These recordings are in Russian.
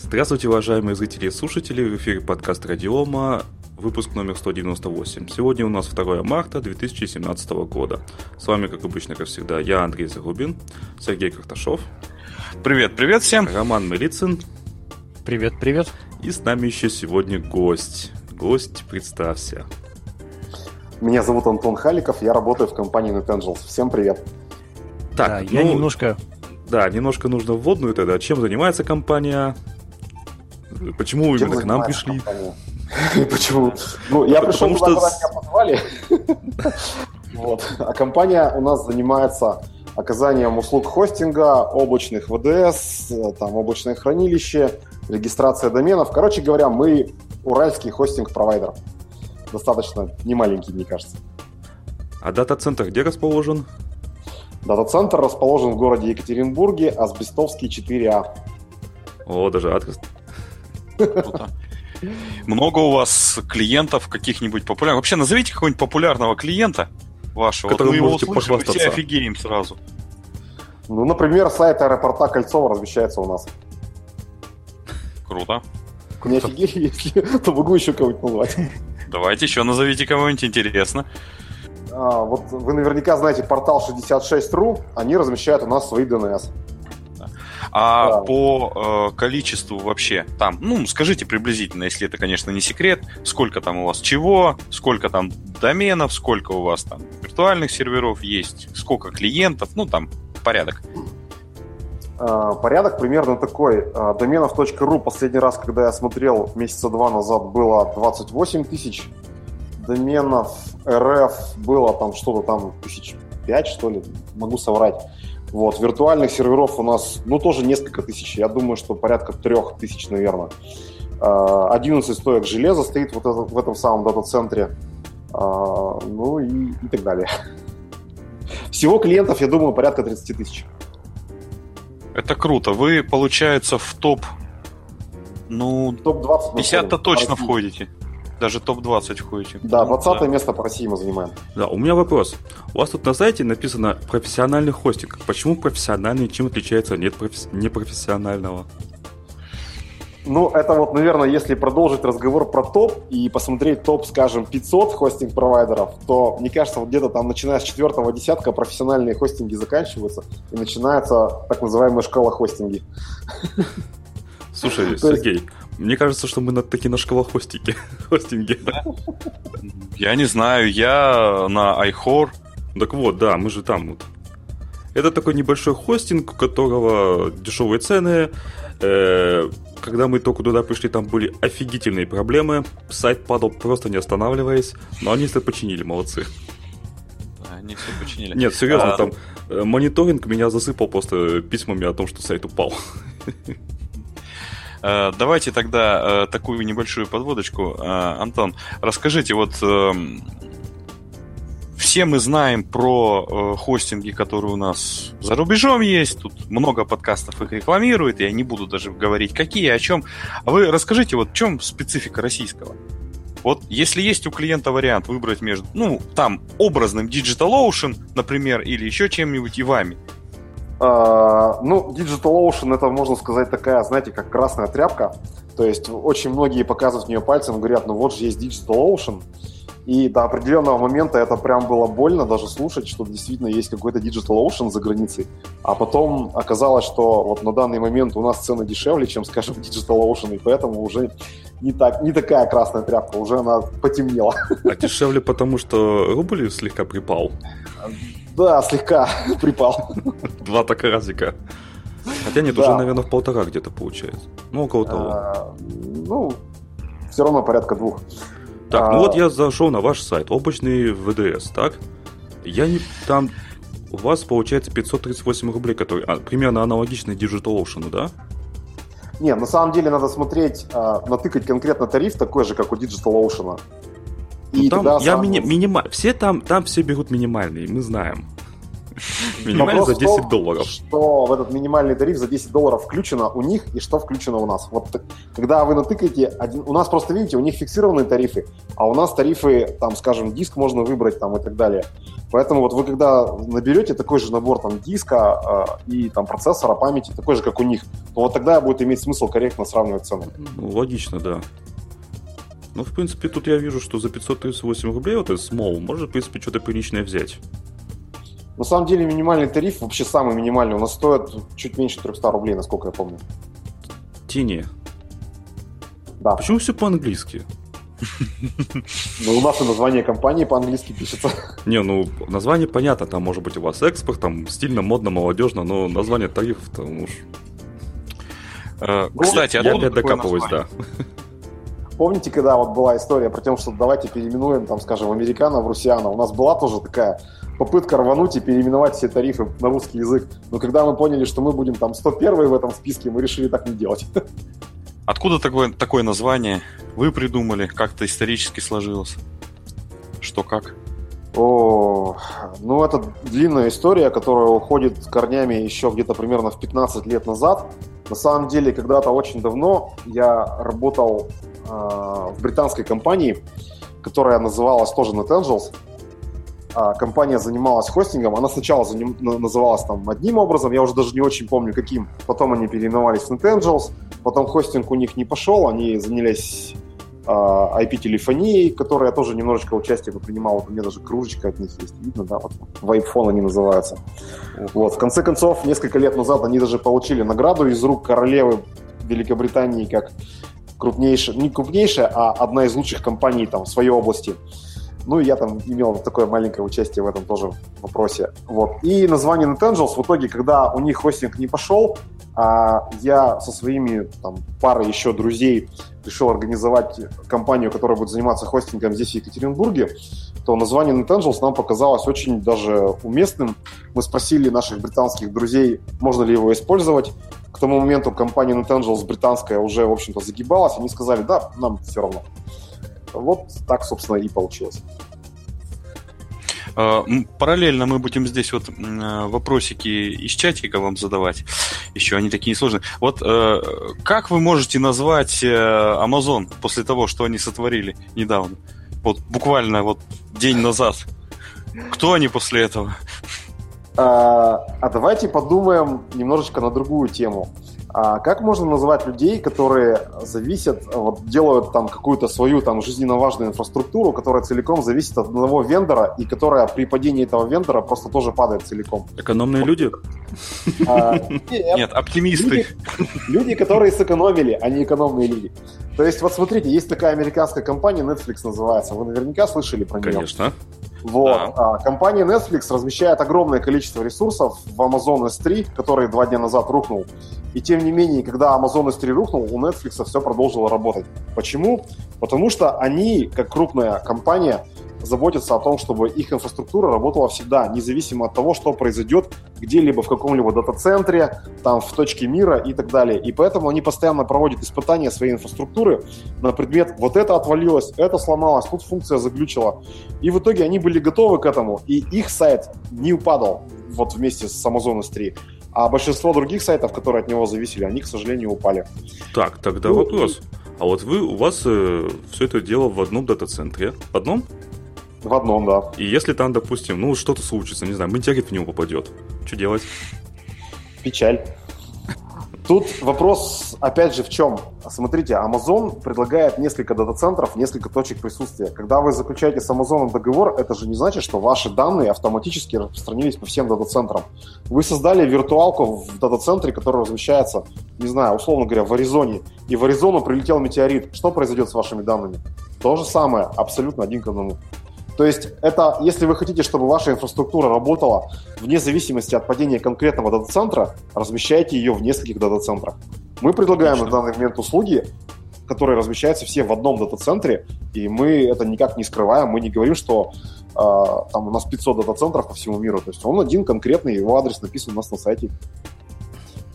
Здравствуйте, уважаемые зрители и слушатели, в эфире подкаст «Радиома», выпуск номер 198. Сегодня у нас 2 марта 2017 года. С вами, как обычно, как всегда, я, Андрей Зарубин, Сергей Карташов. Привет всем. Роман Мелицын. Привет. И с нами еще сегодня гость. Гость, представься. Меня зовут Антон Халиков, я работаю в компании NetAngels. Всем привет. Так, да, я немножко нужно вводную тогда. Чем занимается компания? Почему именно к нам пришли? Почему? Ну, я пришел, когда меня позвали. А компания у нас занимается оказанием услуг хостинга, облачных ВДС, там облачное хранилище, регистрация доменов. Короче говоря, мы уральский хостинг-провайдер. Достаточно немаленький, мне кажется. А дата-центр где расположен? Дата-центр расположен в городе Екатеринбурге, Асбестовский 4А. О, даже адрес. Много у вас клиентов каких-нибудь популярных? Вообще, назовите какого-нибудь популярного клиента вашего, который вы его услышите, мы все офигеем сразу. Ну, например, сайт аэропорта Кольцово размещается у нас. Круто. Не офигели, если то могу еще кого-нибудь назвать. Давайте еще назовите кого-нибудь, интересно. Вот вы наверняка знаете портал 66.ru, они размещают у нас свои DNS. А по количеству вообще там, ну, скажите приблизительно, если это, конечно, не секрет, сколько там у вас чего, сколько там доменов, сколько у вас там виртуальных серверов есть, сколько клиентов, ну, там, порядок. Порядок примерно такой. Доменов.ру последний раз, когда я смотрел, месяца два назад было 28 тысяч. Доменов РФ было там что-то там 5 тысяч, что ли, могу соврать. Вот, виртуальных серверов у нас, ну, тоже несколько тысяч. Я думаю, что порядка 3000, наверное. 11 стоек железа стоит вот в этом самом дата-центре. Ну и так далее. Всего клиентов, я думаю, порядка 30 тысяч. Это круто. Вы, получается, в топ... Ну, топ-20 50-то точно входите. Даже топ-20 входите. Да, 20-е место по России мы занимаем. Да, у меня вопрос. У вас тут на сайте написано «профессиональный хостинг». Почему профессиональный, чем отличается от непрофессионального? Ну, это вот, наверное, если продолжить разговор про топ и посмотреть топ, скажем, 500 хостинг-провайдеров, то, мне кажется, вот где-то там, начиная с 4-го десятка, профессиональные хостинги заканчиваются, и начинается так называемая школа хостинги. Слушай, Сергей, мне кажется, что мы таки на школохостинге. Я не знаю, я на iHor. Так вот, да, мы же там. Вот. Это такой небольшой хостинг, у которого дешевые цены. Когда мы только туда пришли, там были офигительные проблемы. Сайт падал просто не останавливаясь. Но они все починили, молодцы. Они все починили. Нет, серьезно, там мониторинг меня засыпал просто письмами о том, что сайт упал. Давайте тогда такую небольшую подводочку. Антон, расскажите, вот все мы знаем про хостинги, которые у нас за рубежом есть, тут много подкастов их рекламирует, я не буду даже говорить какие, о чем. А вы расскажите, вот в чем специфика российского? Вот если есть у клиента вариант выбрать между, ну, там, образным Digital Ocean, например, или еще чем-нибудь и вами. Ну, Digital Ocean — это, можно сказать, такая, знаете, как красная тряпка. То есть очень многие показывают в нее пальцем, говорят, ну вот же есть Digital Ocean. И до определенного момента это прям было больно даже слушать, что действительно есть какой-то Digital Ocean за границей. А потом оказалось, что вот на данный момент у нас цены дешевле, чем, скажем, Digital Ocean, и поэтому уже не такая красная тряпка, уже она потемнела. А дешевле потому, что рубль слегка припал? Да, слегка припал. 2 так разика. Хотя нет, да. Уже, наверное, в 1,5 где-то получается. Ну, около того. Ну, все равно порядка 2. Так, ну вот я зашел на ваш сайт. Облачный ВДС, так? Там у вас получается 538 рублей, которые примерно аналогичны Digital Ocean, да? Не, на самом деле надо смотреть, натыкать конкретно тариф такой же, как у Digital Ocean. И там все берут минимальные, мы знаем. Минимально за $10. Что в этот минимальный тариф за $10 включено у них и что включено у нас. Вот когда вы натыкаете, у нас просто, видите, у них фиксированные тарифы, а у нас тарифы, там, скажем, диск можно выбрать там, и так далее. Поэтому вот вы когда наберете такой же набор там, диска и там, процессора, памяти, такой же, как у них, то вот тогда будет иметь смысл корректно сравнивать цены. Ну, логично, да. Ну, в принципе, тут я вижу, что за 538 рублей вот этот Small можно, в принципе, что-то приличное взять. На самом деле минимальный тариф, вообще самый минимальный, у нас стоит чуть меньше 300 рублей, насколько я помню. Тени. Да. Почему все по-английски? Ну, у нас и название компании по-английски пишется. Не, ну, название понятно, там может быть у вас экспорт, там стильно, модно, молодежно, но название тарифов там уж... Кстати, я опять докапываюсь, да. Помните, когда вот была история про то, что давайте переименуем, там, скажем, американо в русиано? У нас была тоже такая... попытка рвануть и переименовать все тарифы на русский язык. Но когда мы поняли, что мы будем там 101-й в этом списке, мы решили так не делать. Откуда такое название? Вы придумали? Как-то исторически сложилось? Что, как? О, ну, это длинная история, которая уходит корнями еще где-то примерно в 15 лет назад. На самом деле, когда-то очень давно я работал в британской компании, которая называлась тоже NetAngels. Компания занималась хостингом, она сначала называлась там одним образом, я уже даже не очень помню каким, потом они переименовались в NetAngels, потом хостинг у них не пошел, они занялись IP-телефонией, которая тоже немножечко участие принимала, вот у меня даже кружечка от них есть, видно, да, вот Voipfone они называются. Вот, в конце концов, несколько лет назад они даже получили награду из рук королевы Великобритании как крупнейшая, не крупнейшая, а одна из лучших компаний там в своей области. Ну, и я там имел такое маленькое участие в этом тоже вопросе. Вот. И название NetAngels, в итоге, когда у них хостинг не пошел, я со своими там, парой еще друзей решил организовать компанию, которая будет заниматься хостингом здесь, в Екатеринбурге, то название NetAngels нам показалось очень даже уместным. Мы спросили наших британских друзей, можно ли его использовать. К тому моменту компания NetAngels британская уже, в общем-то, загибалась. Они сказали, да, нам все равно. Вот так, собственно, и получилось. Параллельно мы будем здесь вот вопросики из чатика вам задавать. Еще они такие несложные. Вот как вы можете назвать Amazon после того, что они сотворили недавно? Вот буквально вот день назад. Кто они после этого? А давайте подумаем немножечко на другую тему. А как можно назвать людей, которые зависят, вот, делают там какую-то свою там, жизненно важную инфраструктуру, которая целиком зависит от одного вендора и которая при падении этого вендора просто тоже падает целиком? Экономные люди? Нет, оптимисты. Люди, которые сэкономили, а не экономные люди. То есть, вот смотрите, есть такая американская компания, Netflix называется, вы наверняка слышали про нее. Конечно. Вот. Да. Компания Netflix размещает огромное количество ресурсов в Amazon S3, который 2 дня назад рухнул. И тем не менее, когда Amazon S3 рухнул, у Netflix все продолжило работать. Почему? Потому что они, как крупная компания, заботятся о том, чтобы их инфраструктура работала всегда, независимо от того, что произойдет где-либо в каком-либо дата-центре, там, в точке мира и так далее. И поэтому они постоянно проводят испытания своей инфраструктуры на предмет «вот это отвалилось, это сломалось, тут функция заглючила». И в итоге они были готовы к этому, и их сайт не упадал вот вместе с Amazon S3. А большинство других сайтов, которые от него зависели, они, к сожалению, упали. Так, тогда вопрос. А вот у вас все это дело в одном дата-центре? В одном? В одном, да. И если там, допустим, ну что-то случится, не знаю, метеорит в него попадет, что делать? Печаль. Тут вопрос, опять же, в чем? Смотрите, Amazon предлагает несколько дата-центров, несколько точек присутствия. Когда вы заключаете с Amazon договор, это же не значит, что ваши данные автоматически распространились по всем дата-центрам. Вы создали виртуалку в дата-центре, который размещается, не знаю, условно говоря, в Аризоне, и в Аризону прилетел метеорит. Что произойдет с вашими данными? То же самое, абсолютно один к одному. То есть это, если вы хотите, чтобы ваша инфраструктура работала вне зависимости от падения конкретного дата-центра, размещайте ее в нескольких дата-центрах. Мы предлагаем на данный момент услуги, которые размещаются все в одном дата-центре, и мы это никак не скрываем, мы не говорим, что там у нас 500 дата-центров по всему миру. То есть он один конкретный, его адрес написан у нас на сайте.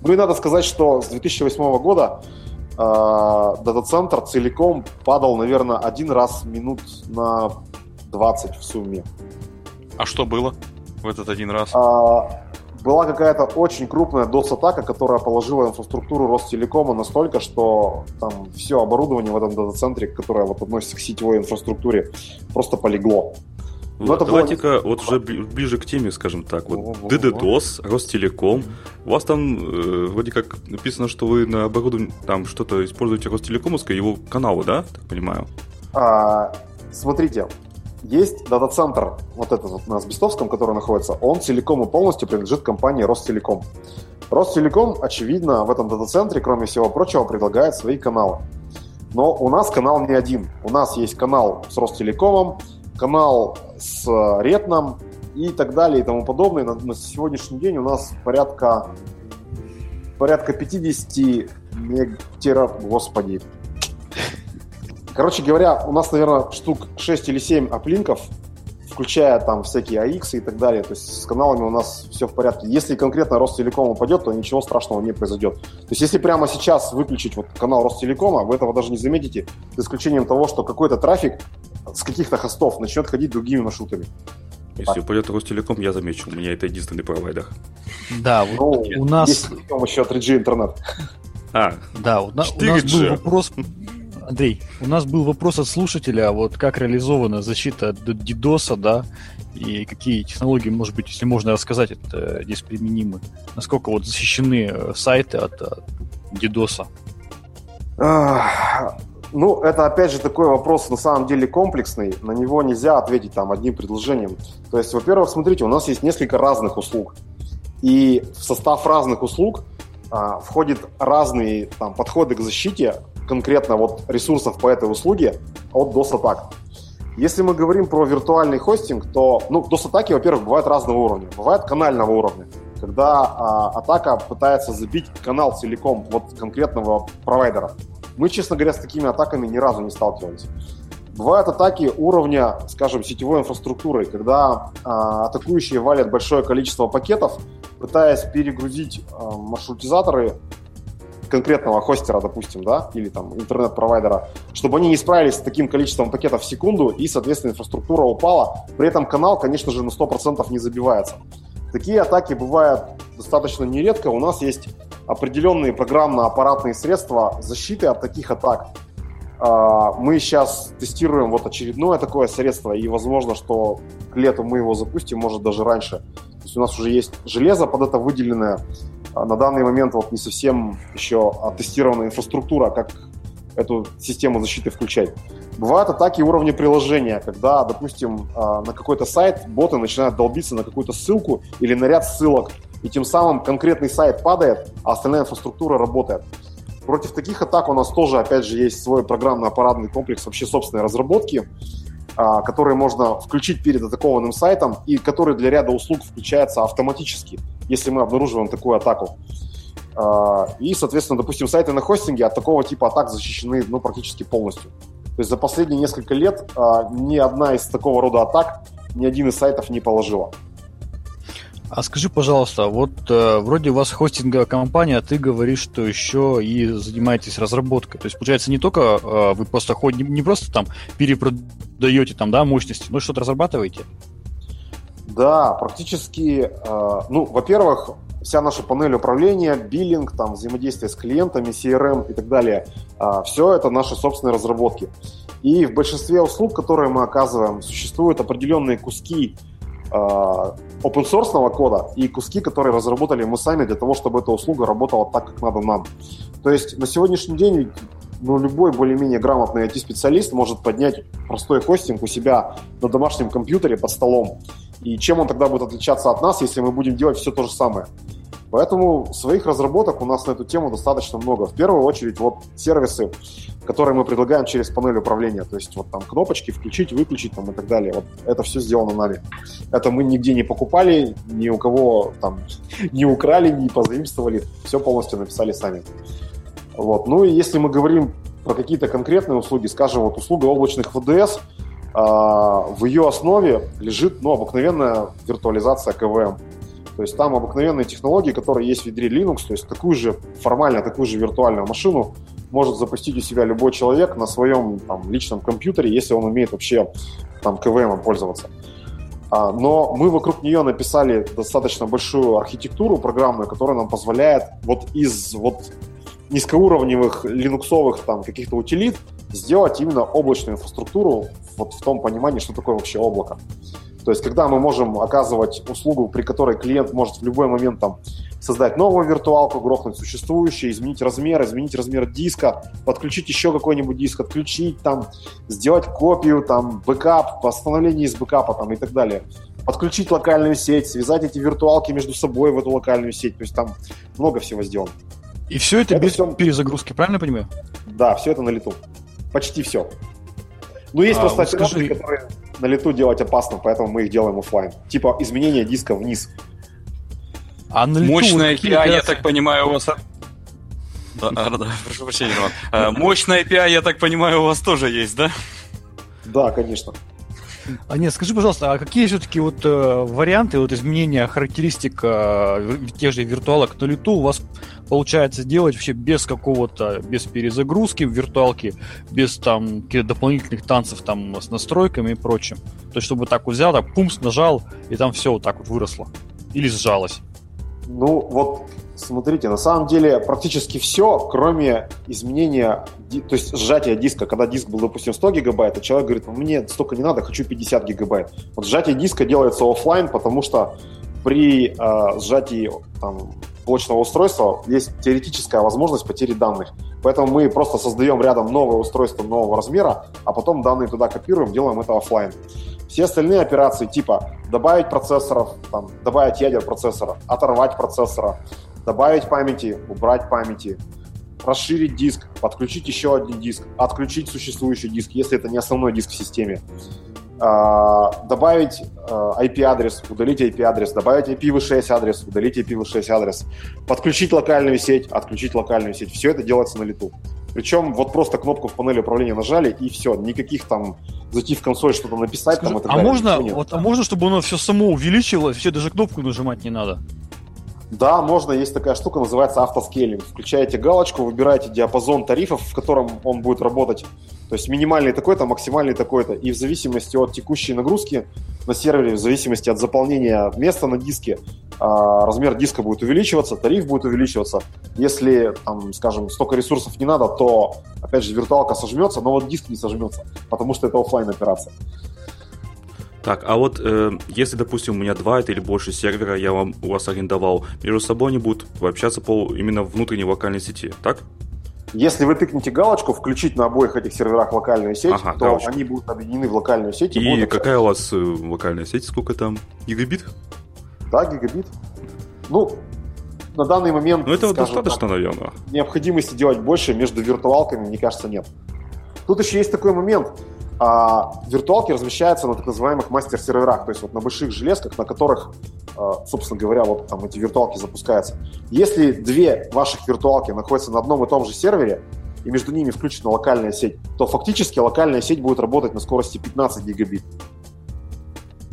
Ну и надо сказать, что с 2008 года дата-центр целиком падал, наверное, один раз минут на 20 в сумме. А что было в этот один раз? была какая-то очень крупная DOS-атака, которая положила инфраструктуру Ростелекома настолько, что там все оборудование в этом дата-центре, которое вот относится к сетевой инфраструктуре, просто полегло. Ну, давайте-ка вот уже ближе к теме, скажем так. Вот ДДДОС, Ростелеком. У вас там вроде как написано, что вы на оборудовании там что-то используете Ростелекомовское, его каналы, да? Так понимаю. Смотрите, есть дата-центр, вот этот вот на Асбестовском, который находится, он целиком и полностью принадлежит компании Ростелеком. Ростелеком, очевидно, в этом дата-центре, кроме всего прочего, предлагает свои каналы. Но у нас канал не один. У нас есть канал с Ростелекомом, канал с Ретном и так далее и тому подобное. На сегодняшний день у нас порядка 50 мегатиров, господи. Короче говоря, у нас, наверное, штук 6 или 7 аплинков, включая там всякие AX и так далее. То есть с каналами у нас все в порядке. Если конкретно Ростелеком упадет, то ничего страшного не произойдет. То есть если прямо сейчас выключить вот канал Ростелекома, вы этого даже не заметите, за исключением того, что какой-то трафик с каких-то хостов начнет ходить другими маршрутами. Если упадет Ростелеком, я замечу, у меня это единственный провайдер. Да, вот у нас... Есть еще 3G интернет. Да, у нас был вопрос... Андрей, у нас был вопрос от слушателя, вот как реализована защита от DDoS, да, и какие технологии, может быть, если можно рассказать, это здесь применимы, насколько вот защищены сайты от DDoS? Ну, это, опять же, такой вопрос, на самом деле, комплексный, на него нельзя ответить там одним предложением. То есть, во-первых, смотрите, у нас есть несколько разных услуг, и в состав разных услуг входят разные там подходы к защите, конкретно вот ресурсов по этой услуге от DOS-атак. Если мы говорим про виртуальный хостинг, то DOS-атаки, во-первых, бывают разного уровня. Бывают канального уровня, когда атака пытается забить канал целиком вот конкретного провайдера. Мы, честно говоря, с такими атаками ни разу не сталкивались. Бывают атаки уровня, скажем, сетевой инфраструктуры, когда атакующие валят большое количество пакетов, пытаясь перегрузить маршрутизаторы конкретного хостера, допустим, да, или там интернет-провайдера, чтобы они не справились с таким количеством пакетов в секунду, и, соответственно, инфраструктура упала. При этом канал, конечно же, на 100% не забивается. Такие атаки бывают достаточно нередко. У нас есть определенные программно-аппаратные средства защиты от таких атак. Мы сейчас тестируем вот очередное такое средство, и, возможно, что к лету мы его запустим, может, даже раньше. То есть у нас уже есть железо под это выделенное. На данный момент вот не совсем еще оттестирована инфраструктура, как эту систему защиты включать. Бывают атаки уровня приложения, когда, допустим, на какой-то сайт боты начинают долбиться на какую-то ссылку или на ряд ссылок, и тем самым конкретный сайт падает, а остальная инфраструктура работает. Против таких атак у нас тоже, опять же, есть свой программно-аппаратный комплекс вообще собственной разработки, которые можно включить перед атакованным сайтом и который для ряда услуг включается автоматически, если мы обнаруживаем такую атаку. И, соответственно, допустим, сайты на хостинге от такого типа атак защищены практически полностью. То есть за последние несколько лет ни одна из такого рода атак, ни один из сайтов не положила. А скажи, пожалуйста, вот вроде у вас хостинговая компания, а ты говоришь, что еще и занимаетесь разработкой. То есть, получается, не только вы просто не просто там перепродаете там, да, мощности, но и что-то разрабатываете? Да, практически. Во-первых, вся наша панель управления, биллинг, там, взаимодействие с клиентами, CRM и так далее, все это наши собственные разработки. И в большинстве услуг, которые мы оказываем, существуют определенные куски open-source кода и куски, которые разработали мы сами для того, чтобы эта услуга работала так, как надо нам. То есть на сегодняшний день любой более-менее грамотный IT-специалист может поднять простой хостинг у себя на домашнем компьютере под столом. И чем он тогда будет отличаться от нас, если мы будем делать все то же самое? Поэтому своих разработок у нас на эту тему достаточно много. В первую очередь вот сервисы, которые мы предлагаем через панель управления. То есть вот там кнопочки включить, выключить там, и так далее. Вот это все сделано нами. Это мы нигде не покупали, ни у кого там не украли, не позаимствовали. Все полностью написали сами. Вот. Ну и если мы говорим про какие-то конкретные услуги, скажем, вот услуга облачных ВДС, в ее основе лежит обыкновенная виртуализация КВМ. То есть там обыкновенные технологии, которые есть в ядре Linux, то есть такую же виртуальную машину может запустить у себя любой человек на своем личном компьютере, если он умеет вообще там КВМом пользоваться. но мы вокруг нее написали достаточно большую архитектуру программную, которая нам позволяет вот из вот низкоуровневых линуксовых там каких-то утилит сделать именно облачную инфраструктуру вот в том понимании, что такое вообще облако. То есть, когда мы можем оказывать услугу, при которой клиент может в любой момент там создать новую виртуалку, грохнуть существующую, изменить размер диска, подключить еще какой-нибудь диск, отключить, там, сделать копию, там, бэкап, восстановление из бэкапа там, и так далее. Подключить локальную сеть, связать эти виртуалки между собой в эту локальную сеть. То есть там много всего сделано. И все это без перезагрузки, правильно я понимаю? Да, все это на лету. Почти все. Но есть просто операции, которые на лету делать опасно, поэтому мы их делаем офлайн. Типа изменение диска вниз. А мощная API, я так понимаю, у вас... Да, прошу прощения, Иван. Мощная API, я так понимаю, у вас тоже есть, да? Да, конечно. А нет, скажи, пожалуйста, а какие все-таки вот варианты вот изменения характеристик тех же виртуалок на лету у вас получается делать вообще без какого-то, без перезагрузки в виртуалке, без там каких-то дополнительных танцев там с настройками и прочим? То есть, чтобы так вот взял, так пумс, нажал, и там все вот так вот выросло или сжалось? Ну, вот смотрите, на самом деле практически все, кроме изменения, то есть сжатия диска. Когда диск был, допустим, 100 гигабайт, а человек говорит, мне столько не надо, хочу 50 гигабайт. Вот сжатие диска делается офлайн, потому что при сжатии там, блочного устройства есть теоретическая возможность потери данных. Поэтому мы просто создаем рядом новое устройство нового размера, а потом данные туда копируем, делаем это офлайн. Все остальные операции типа добавить процессоров, там, добавить ядер процессора, оторвать процессора, добавить памяти, убрать памяти, расширить диск, подключить еще один диск, отключить существующий диск, если это не основной диск в системе, добавить IP-адрес, удалить IP-адрес, добавить IPv6-адрес, удалить IPv6-адрес, подключить локальную сеть, отключить локальную сеть. Все это делается на лету. Причем вот просто кнопку в панели управления нажали, и все, никаких там зайти в консоль, что-то написать. Скажи, там, и так далее. Можно, чтобы оно все само увеличилось, все, даже кнопку нажимать не надо? Да, можно. Есть такая штука, называется автоскейлинг. Включаете галочку, выбираете диапазон тарифов, в котором он будет работать. То есть минимальный такой-то, максимальный такой-то. И в зависимости от текущей нагрузки на сервере, в зависимости от заполнения места на диске, размер диска будет увеличиваться, тариф будет увеличиваться. Если, там, скажем, столько ресурсов не надо, то, опять же, виртуалка сожмется, но вот диск не сожмется, потому что это офлайн операция. Так, а вот если, допустим, у меня два или больше сервера, у вас арендовал, между собой они будут общаться именно внутренней локальной сети, так? Если вы тыкнете галочку «Включить на обоих этих серверах локальную сеть», то галочка. Они будут объединены в локальную сеть. И какая у вас локальная сеть? Сколько там? Гигабит? Да, гигабит. Ну, на данный момент, ну, это достаточно, так, наверное. Необходимости делать больше между виртуалками, мне кажется, нет. Тут еще есть такой момент. Виртуалки размещаются на так называемых мастер-серверах, то есть вот на больших железках, на которых, собственно говоря, вот там эти виртуалки запускаются. Если две ваших виртуалки находятся на одном и том же сервере, и между ними включена локальная сеть, то фактически локальная сеть будет работать на скорости 15 гигабит,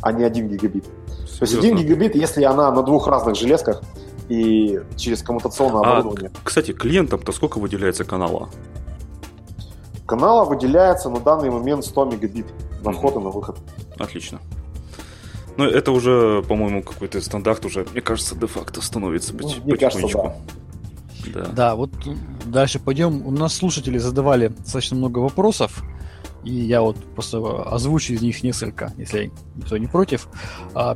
а не 1 гигабит. Серьезно? То есть 1 гигабит, если она на двух разных железках и через коммутационное оборудование. Кстати, клиентам-то сколько выделяется канала? Канала выделяется на данный момент 100 мегабит на вход и на выход. Отлично. Ну, это уже, по-моему, какой-то стандарт уже, мне кажется, де-факто становится потихонечку. Да, вот дальше пойдем. У нас слушатели задавали достаточно много вопросов, и я вот просто озвучу из них несколько, если никто не против.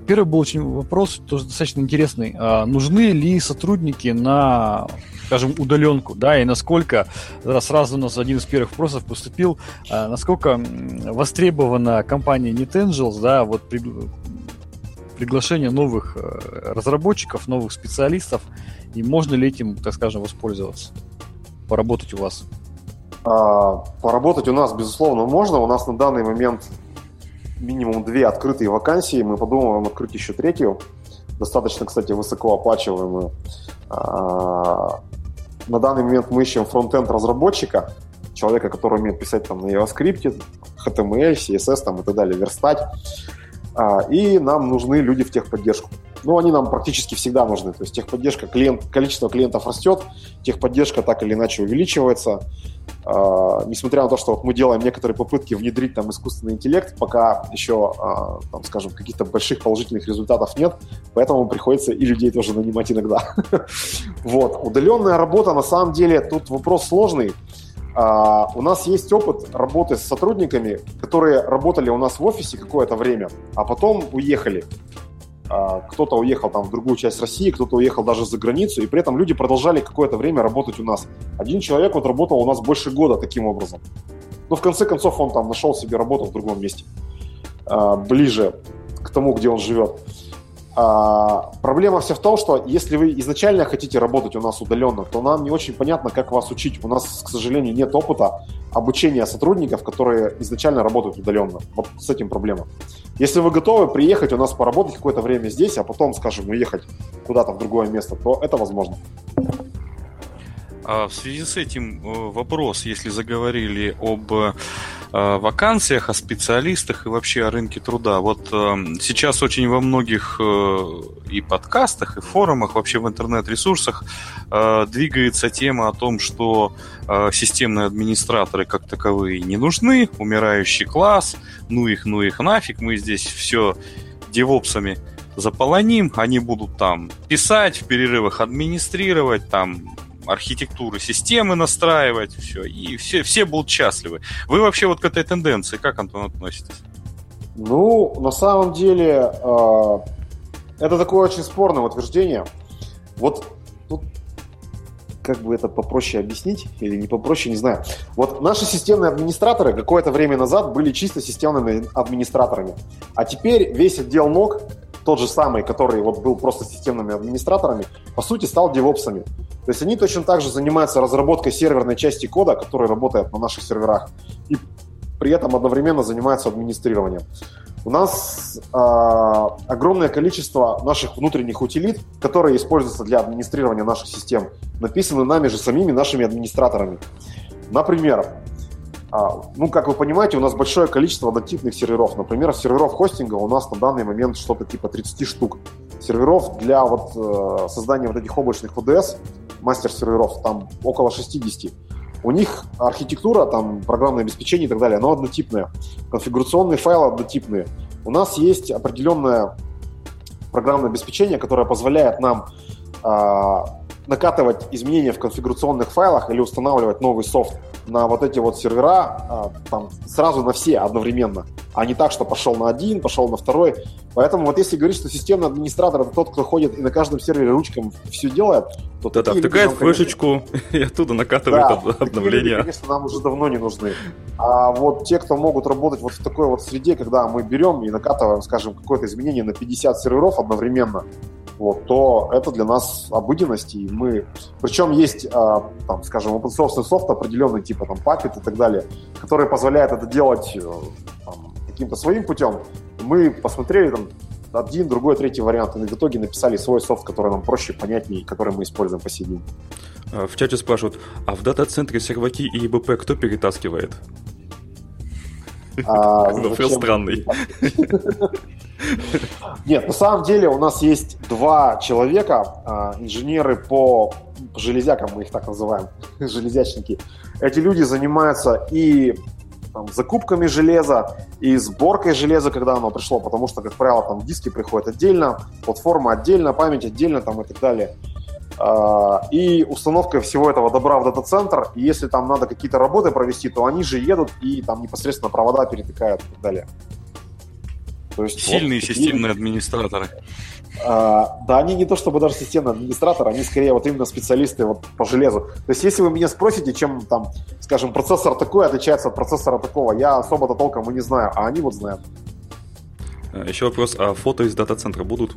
Первый был очень вопрос, тоже достаточно интересный. Нужны ли сотрудники на... скажем, удаленку, да, и насколько, сразу у нас один из первых вопросов поступил, насколько востребована компания NetAngels, да, вот приглашение новых разработчиков, новых специалистов, и можно ли этим, так скажем, воспользоваться, поработать у вас? Поработать у нас, безусловно, можно. У нас на данный момент минимум 2 открытые вакансии, мы подумываем открыть еще 3-ю, достаточно, кстати, высокооплачиваемую. На данный момент мы ищем фронт-энд разработчика, человека, который умеет писать там на JavaScript, HTML, CSS там, и так далее, верстать. И нам нужны люди в техподдержку. но они нам практически всегда нужны. То есть техподдержка, количество клиентов растет, техподдержка так или иначе увеличивается. Несмотря на то, что вот мы делаем некоторые попытки внедрить там искусственный интеллект, пока еще, там, скажем, каких-то больших положительных результатов нет, поэтому приходится и людей тоже нанимать иногда. Вот. Удаленная работа, на самом деле, тут вопрос сложный. У нас есть опыт работы с сотрудниками, которые работали у нас в офисе какое-то время, а потом уехали. Кто-то уехал там в другую часть России, кто-то уехал даже за границу, и при этом люди продолжали какое-то время работать у нас. Один человек вот работал у нас больше года таким образом. Но в конце концов он там нашел себе работу в другом месте, ближе к тому, где он живет. Проблема вся в том, что если вы изначально хотите работать у нас удаленно, то нам не очень понятно, как вас учить. У нас, к сожалению, нет опыта обучения сотрудников, которые изначально работают удаленно. Вот с этим проблема. Если вы готовы приехать у нас поработать какое-то время здесь, а потом, скажем, уехать куда-то в другое место, то это возможно. В связи с этим вопрос, если заговорили об вакансиях, о специалистах и вообще о рынке труда. Вот сейчас очень во многих и подкастах, и форумах, вообще в интернет-ресурсах двигается тема о том, что системные администраторы как таковые не нужны, умирающий класс, ну их нафиг, мы здесь все девопсами заполоним, они будут там писать, в перерывах администрировать, там архитектуры системы настраивать, все, и все будут счастливы. Вы вообще вот к этой тенденции как, Антон, относитесь? Ну, на самом деле, это такое очень спорное утверждение. Вот тут, как бы это попроще объяснить, или не попроще, не знаю. Вот наши системные администраторы какое-то время назад были чисто системными администраторами, а теперь весь отдел NOC, тот же самый, который вот был просто системными администраторами, по сути, стал девопсами. То есть они точно так же занимаются разработкой серверной части кода, который работает на наших серверах, и при этом одновременно занимаются администрированием. У нас огромное количество наших внутренних утилит, которые используются для администрирования наших систем, написаны нами же самими, нашими администраторами. Например, ну, как вы понимаете, у нас большое количество однотипных серверов. Например, серверов хостинга у нас на данный момент что-то типа 30 штук. Серверов для вот, создания вот этих облачных ОДС, мастер-серверов, там около 60. У них архитектура, там программное обеспечение и так далее, оно однотипное. Конфигурационные файлы однотипные. У нас есть определенное программное обеспечение, которое позволяет нам накатывать изменения в конфигурационных файлах или устанавливать новый софт на вот эти вот сервера, там, сразу на все одновременно, а не так, что пошел на один, пошел на второй. Поэтому вот если говорить, что системный администратор — это тот, кто ходит и на каждом сервере ручками все делает, то да, втыкает в флешечку и оттуда накатывает обновления. Такие люди, конечно, нам уже давно не нужны. А вот те, кто могут работать вот в такой вот среде, когда мы берем и накатываем, скажем, какое-то изменение на 50 серверов одновременно, вот, то это для нас обыденность, и мы... Причем есть, там, скажем, open-source софт определенный, типа там Puppet и так далее, который позволяет это делать там каким-то своим путем. Мы посмотрели там один, другой, третий вариант, и в итоге написали свой софт, который нам проще, понятнее, который мы используем по сей день. В чате спрашивают, а в дата-центре серваки и ИБП кто перетаскивает? Вопрос странный. Нет, на самом деле у нас есть два человека, инженеры по железякам, мы их так называем, железячники. Эти люди занимаются и там закупками железа, и сборкой железа, когда оно пришло, потому что, как правило, там диски приходят отдельно, платформа отдельно, память отдельно там, и так далее. И установка всего этого добра в дата-центр. И если там надо какие-то работы провести, то они же едут и там непосредственно провода перетыкают и так далее. То есть сильные вот, системные администраторы. Да, они не то чтобы даже системные администраторы, они скорее вот именно специалисты вот по железу. То есть если вы меня спросите, чем там, скажем, процессор такой отличается от процессора такого, я особо-то толком и не знаю, а они вот знают. Еще вопрос, а фото из дата-центра будут?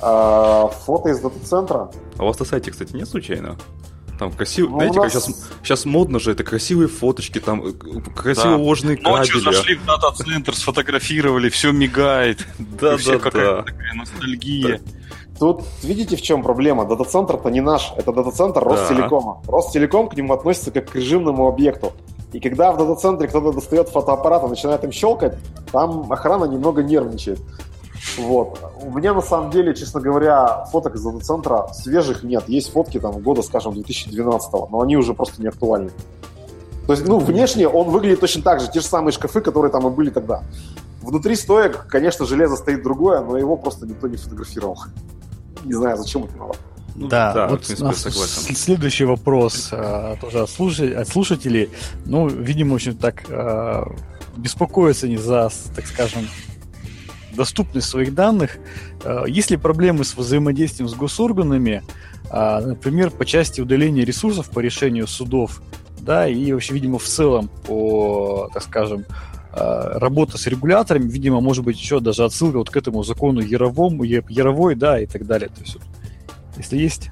Фото из дата-центра. А у вас на сайте, кстати, нет случайно? Там красивые, ну, знаете, нас... как сейчас модно же, это красивые фоточки, там красиво уложенные кабели. Ночью зашли в дата-центр, сфотографировали, все мигает. Да. Какая-то такая ностальгия. Тут видите, в чем проблема? Дата-центр-то не наш, это дата-центр Ростелекома. Ростелеком к нему относится как к режимному объекту. И когда в дата-центре кто-то достает фотоаппарат и начинает им щелкать, там охрана немного нервничает. Вот. У меня, на самом деле, честно говоря, фоток из РУ-центра свежих нет. Есть фотки там года, скажем, 2012-го, но они уже просто не актуальны. То есть, ну, внешне он выглядит точно так же. Те же самые шкафы, которые там и были тогда. Внутри стоек, конечно, железо стоит другое, но его просто никто не фотографировал. Не знаю, зачем это надо. Ну, да, вот в принципе, согласен. Следующий вопрос тоже от слушателей. Ну, видимо, очень так беспокоятся они за, так скажем, доступность своих данных. Есть ли проблемы с взаимодействием с госорганами, например, по части удаления ресурсов по решению судов, да, и вообще, видимо, в целом по, так скажем, работа с регуляторами, видимо, может быть, еще даже отсылка вот к этому закону Яровой, да, и так далее. То есть, если есть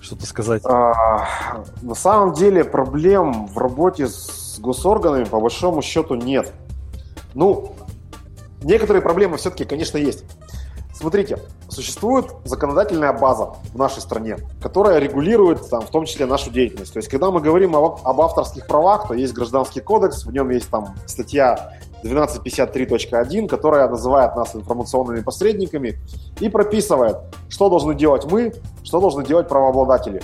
что-то сказать. На самом деле проблем в работе с госорганами по большому счету нет. Ну, некоторые проблемы все-таки, конечно, есть. Смотрите, существует законодательная база в нашей стране, которая регулирует там, в том числе, нашу деятельность. То есть, когда мы говорим об авторских правах, то есть Гражданский кодекс, в нем есть там статья 1253.1, которая называет нас информационными посредниками и прописывает, что должны делать мы, что должны делать правообладатели.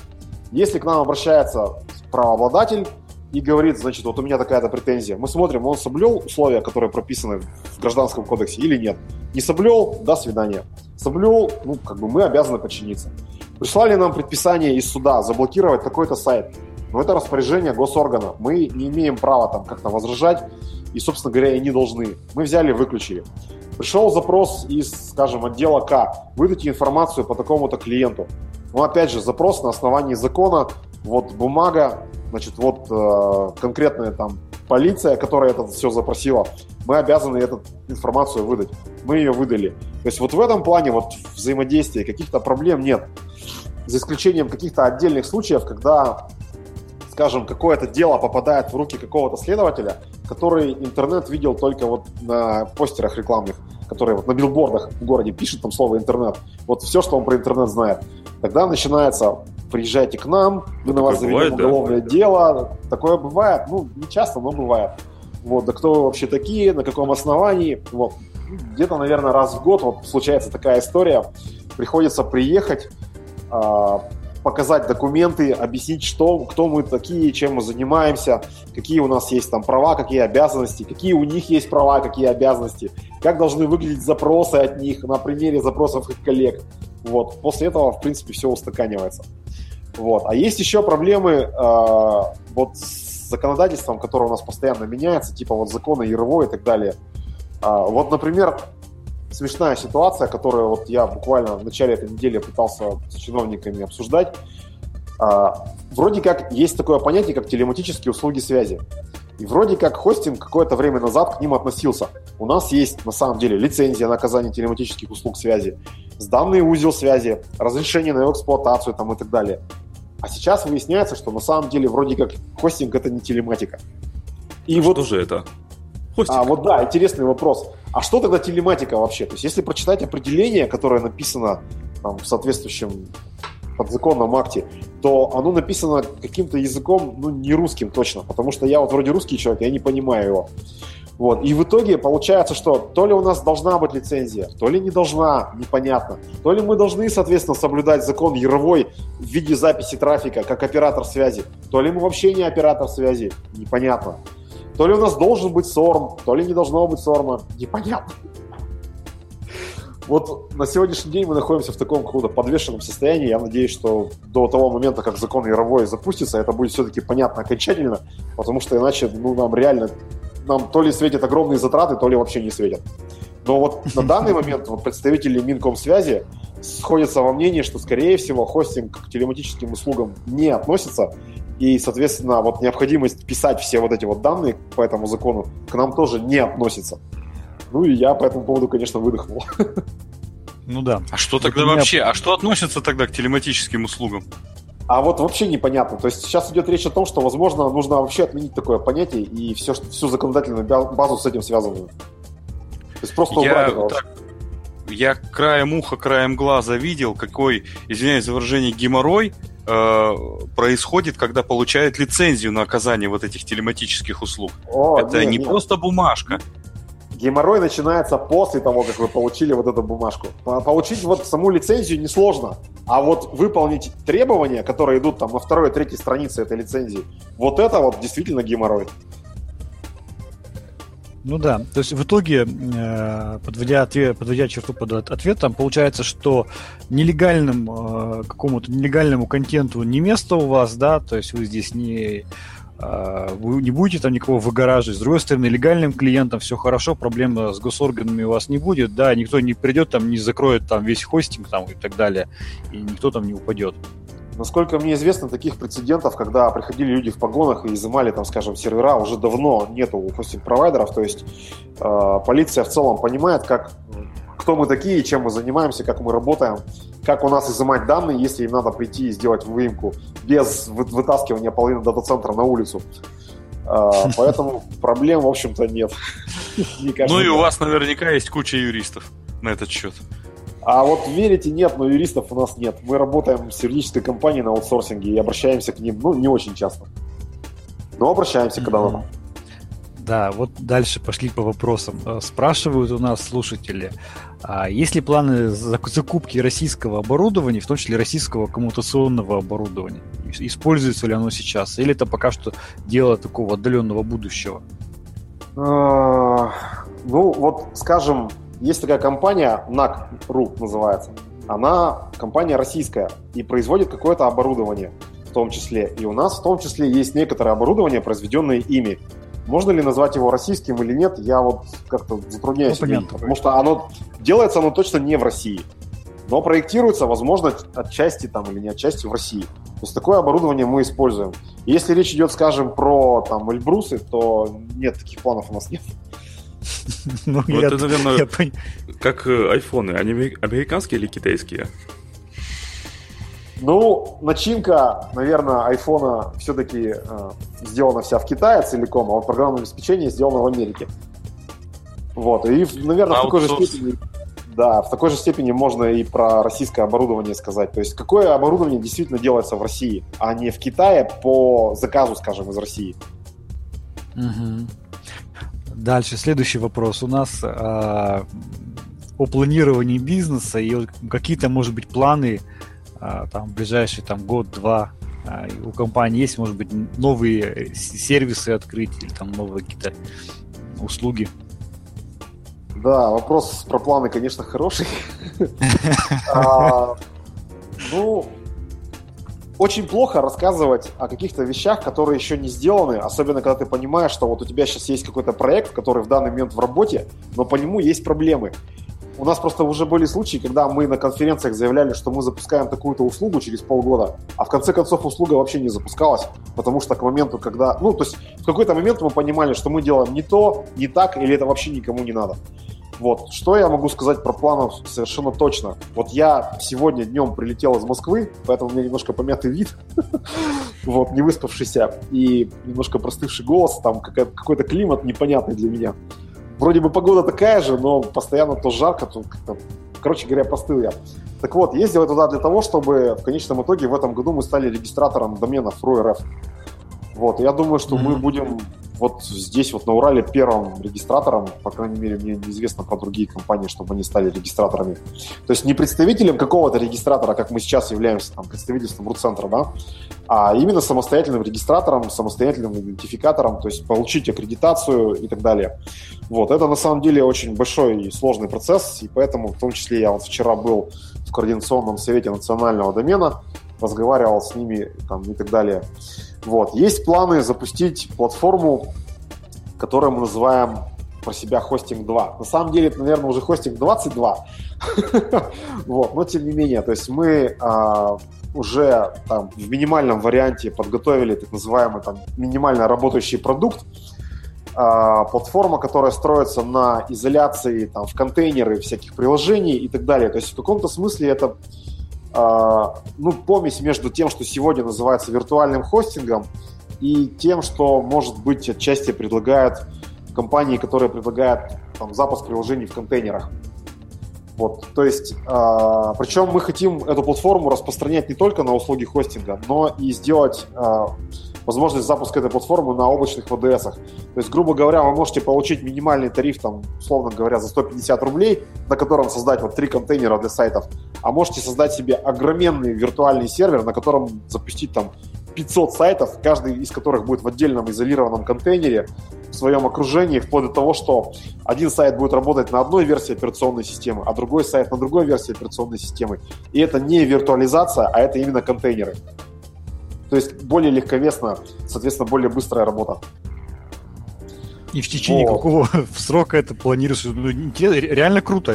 Если к нам обращается правообладатель и говорит, значит, вот у меня такая-то претензия, мы смотрим, он соблюл условия, которые прописаны в Гражданском кодексе или нет. Не соблюл, до свидания. Соблюл, ну, как бы мы обязаны подчиниться. Прислали нам предписание из суда заблокировать такой-то сайт. Но это распоряжение госоргана. Мы не имеем права там как-то возражать. И, собственно говоря, и не должны. Мы взяли, выключили. Пришел запрос из, скажем, отдела К. Выдайте информацию по такому-то клиенту. Ну, опять же, запрос на основании закона. Вот бумага, значит, вот конкретная там полиция, которая это все запросила. Мы обязаны эту информацию выдать. Мы ее выдали. То есть вот в этом плане вот взаимодействия каких-то проблем нет. За исключением каких-то отдельных случаев, когда, скажем, какое-то дело попадает в руки какого-то следователя, который интернет видел только вот на постерах рекламных, которые вот на билбордах в городе пишет там слово «интернет». Вот все, что он про интернет знает. Тогда начинается: приезжайте к нам, мы на вас заведем уголовное дело. Такое бывает, ну, не часто, но бывает. Вот, да кто вы вообще такие, на каком основании? Вот. Где-то, наверное, раз в год вот случается такая история. Приходится приехать, показать документы, объяснить, что, кто мы такие, чем мы занимаемся, какие у нас есть там права, какие обязанности, какие у них есть права, какие обязанности, как должны выглядеть запросы от них на примере запросов их коллег. Вот. После этого, в принципе, все устаканивается. Вот. А есть еще проблемы вот с законодательством, которое у нас постоянно меняется, типа вот закона Яровой и так далее. Вот, например, смешная ситуация, которую вот я буквально в начале этой недели пытался с чиновниками обсуждать. Вроде как есть такое понятие, как телематические услуги связи. И вроде как хостинг какое-то время назад к ним относился. У нас есть на самом деле лицензия на оказание телематических услуг связи, сданный узел связи, разрешение на его эксплуатацию там, и так далее. А сейчас выясняется, что на самом деле вроде как хостинг — это не телематика. И вот, что же это? Хостинг. А вот да, интересный вопрос. А что тогда телематика вообще? То есть если прочитать определение, которое написано там, в соответствующем подзаконном акте, то оно написано каким-то языком, ну, не русским точно, потому что я вот вроде русский человек, я не понимаю его. Вот. И в итоге получается, что то ли у нас должна быть лицензия, то ли не должна, непонятно, то ли мы должны, соответственно, соблюдать закон Яровой в виде записи трафика, как оператор связи, то ли мы вообще не оператор связи, непонятно. То ли у нас должен быть СОРМ, то ли не должно быть СОРМа, непонятно. Вот на сегодняшний день мы находимся в таком каком-то подвешенном состоянии. Я надеюсь, что до того момента, как закон Яровой запустится, это будет все-таки понятно окончательно, потому что иначе, ну, нам реально, нам то ли светят огромные затраты, то ли вообще не светят. Но вот на данный момент вот представители Минкомсвязи сходятся во мнении, что, скорее всего, хостинг к телематическим услугам не относится, и, соответственно, вот необходимость писать все вот эти вот данные по этому закону к нам тоже не относится. Ну и я по этому поводу, конечно, выдохнул. Ну да. А что тогда вообще? А что относится тогда к телематическим услугам? А вот вообще непонятно. То есть сейчас идет речь о том, что, возможно, нужно вообще отменить такое понятие и всю законодательную базу с этим связанную. То есть просто убрать его. Я краем уха, краем глаза видел, какой, извиняюсь за выражение, геморрой происходит, когда получают лицензию на оказание вот этих телематических услуг. Это не просто бумажка. Геморрой начинается после того, как вы получили вот эту бумажку. Получить вот саму лицензию несложно, а вот выполнить требования, которые идут там на второй, третьей странице этой лицензии, вот это вот действительно геморрой. Ну да, то есть в итоге, подводя черту под ответом, получается, что какому-то нелегальному контенту не место у вас, да, то есть вы здесь не будете там никого выгораживать. С другой стороны, легальным клиентам все хорошо, проблем с госорганами у вас не будет, да, никто не придет там, не закроет там весь хостинг там и так далее, и никто там не упадет. Насколько мне известно, таких прецедентов, когда приходили люди в погонах и изымали, там, скажем, сервера, уже давно нету у хостинг-провайдеров, то есть полиция в целом понимает, кто мы такие, чем мы занимаемся, как мы работаем, как у нас изымать данные, если им надо прийти и сделать выемку без вытаскивания половины дата-центра на улицу. Поэтому проблем, в общем-то, нет. Ну и у вас наверняка есть куча юристов на этот счет. А вот верите, нет, но юристов у нас нет. Мы работаем с юридической компанией на аутсорсинге и обращаемся к ним, не очень часто. Но обращаемся, когда надо. Да, вот дальше пошли по вопросам. Спрашивают у нас слушатели, есть ли планы закупки российского оборудования, в том числе российского коммутационного оборудования? Используется ли оно сейчас? Или это пока что дело такого отдаленного будущего? Ну, вот, скажем, есть такая компания, NAC.ru называется. Она компания российская и производит какое-то оборудование в том числе. И у нас в том числе есть некоторые оборудования, произведенные ими. Можно ли назвать его российским или нет, я вот как-то затрудняюсь. Ну, понятно, потому что оно делается точно не в России. Но проектируется, возможно, отчасти там или не отчасти в России. То есть такое оборудование мы используем. Если речь идет, скажем, про там Эльбрусы, то нет, таких планов у нас нет. Ну, вот это, наверное, как айфоны. Они американские или китайские? Ну, начинка, наверное, айфона все-таки сделана вся в Китае целиком, а вот программное обеспечение сделано в Америке. Вот. И, наверное, в такой же степени можно и про российское оборудование сказать. То есть какое оборудование действительно делается в России, а не в Китае по заказу, скажем, из России. Угу. Дальше, следующий вопрос у нас о планировании бизнеса и какие-то, может быть, планы там, в ближайший год-два у компании есть, может быть, новые сервисы открыть или там новые какие-то услуги? Да, вопрос про планы, конечно, хороший. Ну, очень плохо рассказывать о каких-то вещах, которые еще не сделаны, особенно когда ты понимаешь, что вот у тебя сейчас есть какой-то проект, который в данный момент в работе, но по нему есть проблемы. У нас просто уже были случаи, когда мы на конференциях заявляли, что мы запускаем такую-то услугу через полгода, а в конце концов услуга вообще не запускалась, потому что к моменту, когда... Ну, то есть в какой-то момент мы понимали, что мы делаем не то, не так, или это вообще никому не надо. Вот. Что я могу сказать про планы совершенно точно? Вот я сегодня днем прилетел из Москвы, поэтому у меня немножко помятый вид, вот, не выспавшийся и немножко простывший голос, там какой-то климат непонятный для меня. Вроде бы погода такая же, но постоянно то жарко, то как-то... Короче говоря, простыл я. Так вот, ездил я туда для того, чтобы в конечном итоге в этом году мы стали регистратором доменов РУ-РФ. Вот, я думаю, что мы будем... Вот здесь, вот на Урале, первым регистратором, по крайней мере, мне неизвестно про другие компании, чтобы они стали регистраторами. То есть не представителем какого-то регистратора, как мы сейчас являемся там, представительством РУ-центра, да, а именно самостоятельным регистратором, самостоятельным идентификатором, то есть получить аккредитацию и так далее. Вот, это на самом деле очень большой и сложный процесс, и поэтому, в том числе, я вот вчера был в Координационном совете национального домена, разговаривал с ними там, и так далее. Вот. Есть планы запустить платформу, которую мы называем про себя «Хостинг 2». На самом деле это, наверное, уже «Хостинг 22». Но тем не менее, то есть мы уже в минимальном варианте подготовили так называемый минимально работающий продукт. Платформа, которая строится на изоляции в контейнеры всяких приложений и так далее. То есть в каком-то смысле это... помесь между тем, что сегодня называется виртуальным хостингом, и тем, что, может быть, отчасти предлагают компании, которые предлагают запуск приложений в контейнерах. Вот, то есть, причем мы хотим эту платформу распространять не только на услуги хостинга, но и сделать возможность запуска этой платформы на облачных ВДСах. То есть, грубо говоря, вы можете получить минимальный тариф, там, условно говоря, за 150 рублей, на котором создать вот 3 контейнера для сайтов, а можете создать себе огроменный виртуальный сервер, на котором запустить там 500 сайтов, каждый из которых будет в отдельном изолированном контейнере в своем окружении, вплоть до того, что один сайт будет работать на одной версии операционной системы, а другой сайт на другой версии операционной системы. И это не виртуализация, а это именно контейнеры. То есть более легковесно, соответственно, более быстрая работа. И в течение какого срока это планируется? Ну, реально круто,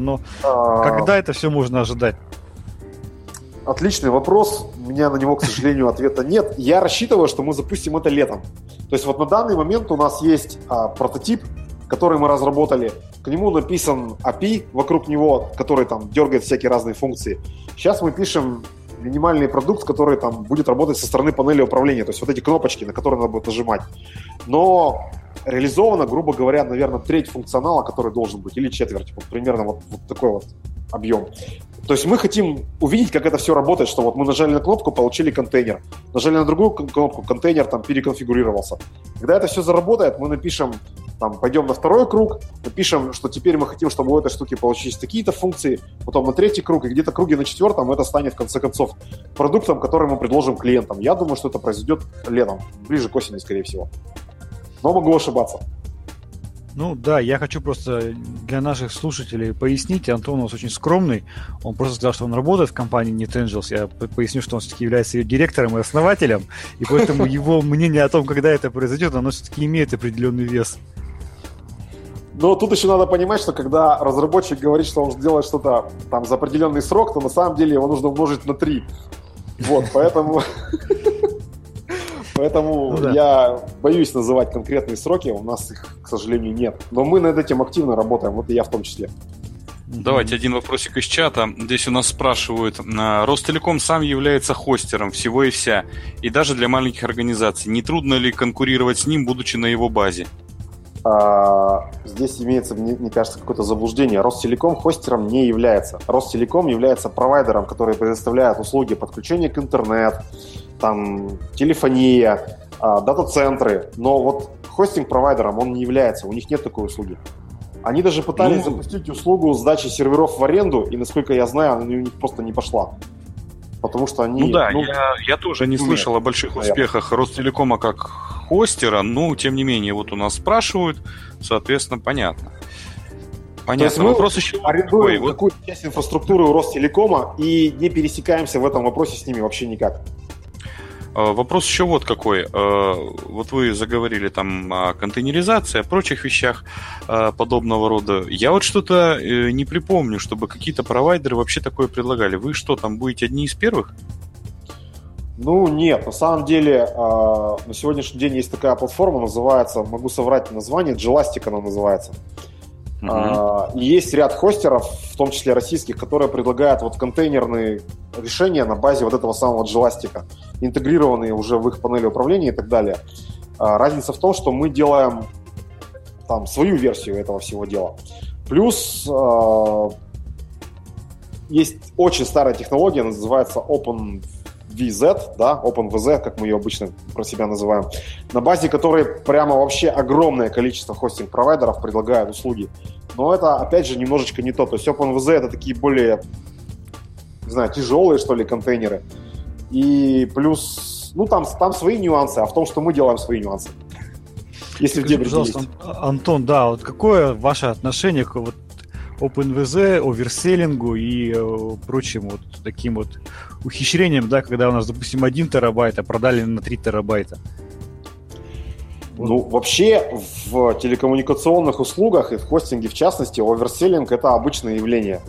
но когда это все можно ожидать? Отличный вопрос. У меня на него, к сожалению, ответа нет. Я рассчитываю, что мы запустим это летом. То есть вот на данный момент у нас есть прототип, который мы разработали. К нему написан API вокруг него, который там дергает всякие разные функции. Сейчас мы пишем минимальный продукт, который там будет работать со стороны панели управления. То есть вот эти кнопочки, на которые надо будет нажимать. Но реализовано, грубо говоря, наверное, треть функционала, который должен быть, или четверть. Вот примерно вот такой вот объем. То есть мы хотим увидеть, как это все работает, что вот мы нажали на кнопку, получили контейнер, нажали на другую кнопку, контейнер там переконфигурировался. Когда это все заработает, мы напишем, там, пойдем на второй круг, напишем, что теперь мы хотим, чтобы у этой штуки получились такие-то функции, потом на третий круг, и где-то круги на четвертом это станет, в конце концов, продуктом, который мы предложим клиентам. Я думаю, что это произойдет летом, ближе к осени, скорее всего. Но могу ошибаться. Ну да, я хочу просто для наших слушателей пояснить. Антон у нас очень скромный. Он просто сказал, что он работает в компании NetAngels. Я поясню, что он все-таки является ее директором и основателем. И поэтому его мнение о том, когда это произойдет, оно все-таки имеет определенный вес. Но тут еще надо понимать, что когда разработчик говорит, что он делает что-то там за определенный срок, то на самом деле его нужно умножить на 3. Вот, поэтому... Поэтому я боюсь называть конкретные сроки, у нас их, к сожалению, нет. Но мы над этим активно работаем, вот и я в том числе. Давайте один вопросик из чата. Здесь у нас спрашивают. Ростелеком сам является хостером всего и вся, и даже для маленьких организаций. Не трудно ли конкурировать с ним, будучи на его базе? Здесь имеется, мне кажется, какое-то заблуждение. Ростелеком хостером не является. Ростелеком является провайдером, который предоставляет услуги подключения к интернету, там, телефония, дата-центры, но вот хостинг-провайдером он не является, у них нет такой услуги. Они даже пытались запустить услугу сдачи серверов в аренду, и, насколько я знаю, она у них просто не пошла. Потому что они... я тоже не слышал о больших успехах Ростелекома как хостера, но, тем не менее, вот у нас спрашивают, соответственно, понятно. То есть вопрос мы еще арендуем какую-то часть инфраструктуры у Ростелекома и не пересекаемся в этом вопросе с ними вообще никак. Вопрос еще вот какой. Вот вы заговорили там о контейнеризации, о прочих вещах подобного рода. Я вот что-то не припомню, чтобы какие-то провайдеры вообще такое предлагали. Вы что, там будете одни из первых? Ну, нет. На самом деле, на сегодняшний день есть такая платформа, называется, могу соврать название, Jelastic она называется. Есть ряд хостеров, в том числе российских, которые предлагают вот контейнерные решения на базе вот этого самого Jelastic, интегрированные уже в их панели управления и так далее. Разница в том, что мы делаем там свою версию этого всего дела. Плюс есть очень старая технология, называется OpenVZ, да, OpenVZ, как мы ее обычно про себя называем, на базе которой прямо вообще огромное количество хостинг-провайдеров предлагают услуги. Но это, опять же, немножечко не то. То есть OpenVZ — это такие более, не знаю, тяжелые, что ли, контейнеры. И плюс, ну, там свои нюансы, а в том, что мы делаем свои нюансы. Если в дебри есть. Антон, да, вот какое ваше отношение к вот OpenVZ, оверселлингу и прочим вот таким вот ухищрениям, да, когда у нас, допустим, 1 терабайт, а продали на 3 терабайта? Вот. Ну, вообще в телекоммуникационных услугах и в хостинге, в частности, оверселлинг – это обычное явление.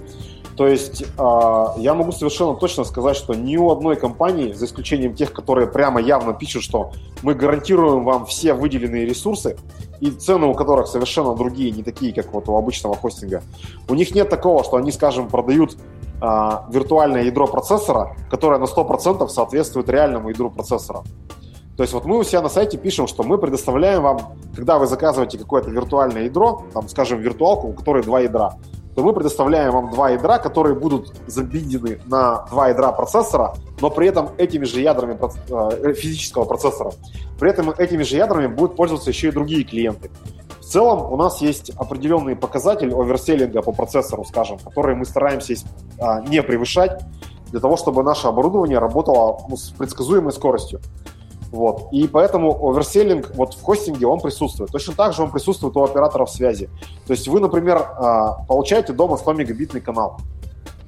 То есть я могу совершенно точно сказать, что ни у одной компании, за исключением тех, которые прямо явно пишут, что мы гарантируем вам все выделенные ресурсы, и цены у которых совершенно другие, не такие, как вот у обычного хостинга, у них нет такого, что они, скажем, продают виртуальное ядро процессора, которое на 100% соответствует реальному ядру процессора. То есть вот мы у себя на сайте пишем, что мы предоставляем вам, когда вы заказываете какое-то виртуальное ядро, там, скажем, виртуалку, у которой 2 ядра, то мы предоставляем вам два ядра, которые будут забиндены на два ядра процессора, но при этом этими же ядрами физического процессора. При этом этими же ядрами будут пользоваться еще и другие клиенты. В целом у нас есть определенный показатель оверселлинга по процессору, скажем, который мы стараемся не превышать, для того, чтобы наше оборудование работало с предсказуемой скоростью. Вот. И поэтому оверселлинг вот в хостинге, он присутствует. Точно так же он присутствует у операторов связи. То есть вы, например, получаете дома 100 мегабитный канал.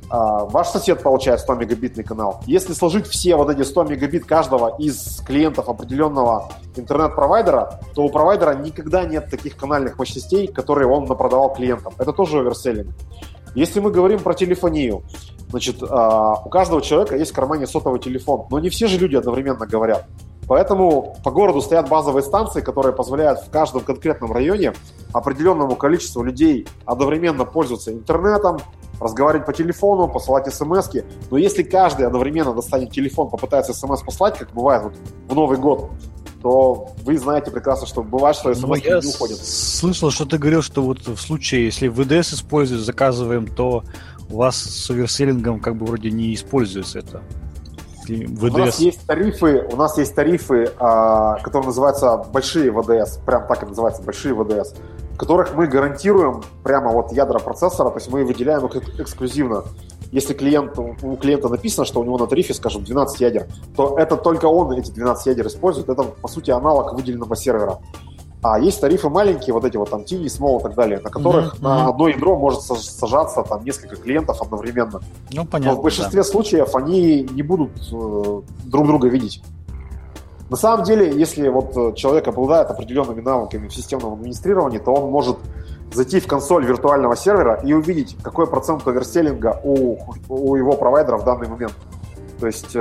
Ваш сосед получает 100 мегабитный канал. Если сложить все вот эти 100 мегабит каждого из клиентов определенного интернет-провайдера, то у провайдера никогда нет таких канальных мощностей, которые он напродавал клиентам. Это тоже оверселлинг. Если мы говорим про телефонию, значит, у каждого человека есть в кармане сотовый телефон, но не все же люди одновременно говорят. Поэтому по городу стоят базовые станции, которые позволяют в каждом конкретном районе определенному количеству людей одновременно пользоваться интернетом, разговаривать по телефону, посылать смс-ки. Но если каждый одновременно достанет телефон, попытается смс послать, как бывает вот в Новый год, то вы знаете прекрасно, что бывает, что смс не уходит. Я слышал, что ты говорил, что вот в случае, если ВДС используешь, заказываем, то у вас с оверселлингом как бы вроде не используется это. ВДС. У нас есть тарифы, которые называются большие ВДС, прям так и называются, большие ВДС, в которых мы гарантируем прямо вот ядра процессора, то есть мы выделяем их эксклюзивно. Если у клиента написано, что у него на тарифе, скажем, 12 ядер, то это только он эти 12 ядер использует, это, по сути, аналог выделенного сервера. А есть тарифы маленькие, вот эти вот там Tiny, Small и так далее, на которых на одно ядро может сажаться там несколько клиентов одновременно. Ну, понятно. Но в большинстве случаев они не будут друг друга видеть. На самом деле, если вот человек обладает определенными навыками в системном администрировании, то он может зайти в консоль виртуального сервера и увидеть, какой процент оверселлинга у его провайдера в данный момент. То есть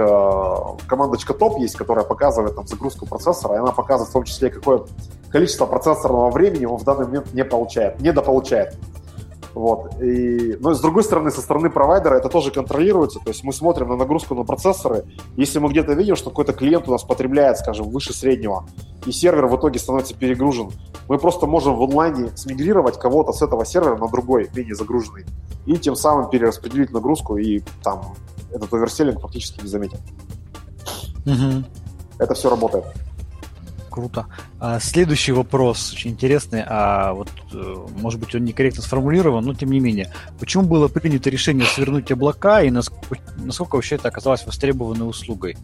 командочка топ есть, которая показывает там загрузку процессора, и она показывает в том числе, какое количество процессорного времени он в данный момент недополучает. Вот. Но с другой стороны, со стороны провайдера это тоже контролируется. То есть мы смотрим на нагрузку на процессоры. Если мы где-то видим, что какой-то клиент у нас потребляет, скажем, выше среднего, и сервер в итоге становится перегружен, мы просто можем в онлайне смигрировать кого-то с этого сервера на другой, менее загруженный, и тем самым перераспределить нагрузку, и там этот оверселлинг практически не заметен. Угу. Это все работает. Круто. Следующий вопрос очень интересный, вот, может быть, он некорректно сформулирован, но тем не менее. Почему было принято решение свернуть облака и насколько вообще это оказалось востребованной услугой?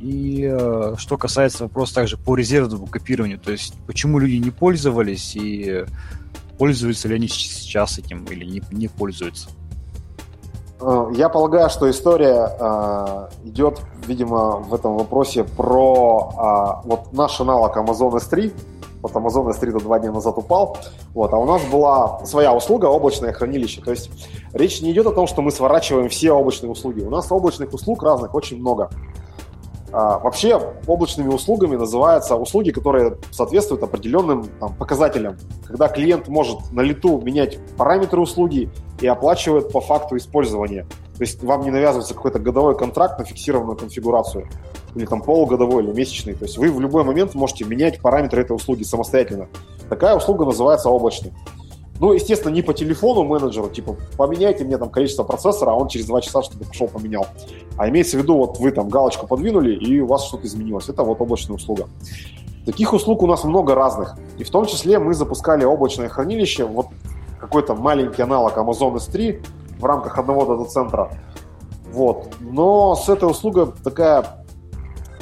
И что касается вопроса также по резервному копированию, то есть почему люди не пользовались и пользуются ли они сейчас этим или не пользуются? Я полагаю, что история идет, видимо, в этом вопросе про вот наш аналог Amazon S3. Вот Amazon S3 два дня назад упал. Вот, а у нас была своя услуга, облачное хранилище. То есть речь не идет о том, что мы сворачиваем все облачные услуги. У нас облачных услуг разных очень много. Вообще облачными услугами называются услуги, которые соответствуют определенным там показателям, когда клиент может на лету менять параметры услуги и оплачивает по факту использования. То есть вам не навязывается какой-то годовой контракт на фиксированную конфигурацию, или там полугодовой, или месячный. То есть вы в любой момент можете менять параметры этой услуги самостоятельно. Такая услуга называется облачной. Ну, естественно, не по телефону менеджеру, типа, поменяйте мне там количество процессора, а он через 2 часа что-то пошел поменял. А имеется в виду, вот вы там галочку подвинули, и у вас что-то изменилось. Это вот облачная услуга. Таких услуг у нас много разных. И в том числе мы запускали облачное хранилище, вот какой-то маленький аналог Amazon S3 в рамках одного дата-центра. Вот. Но с этой услугой такая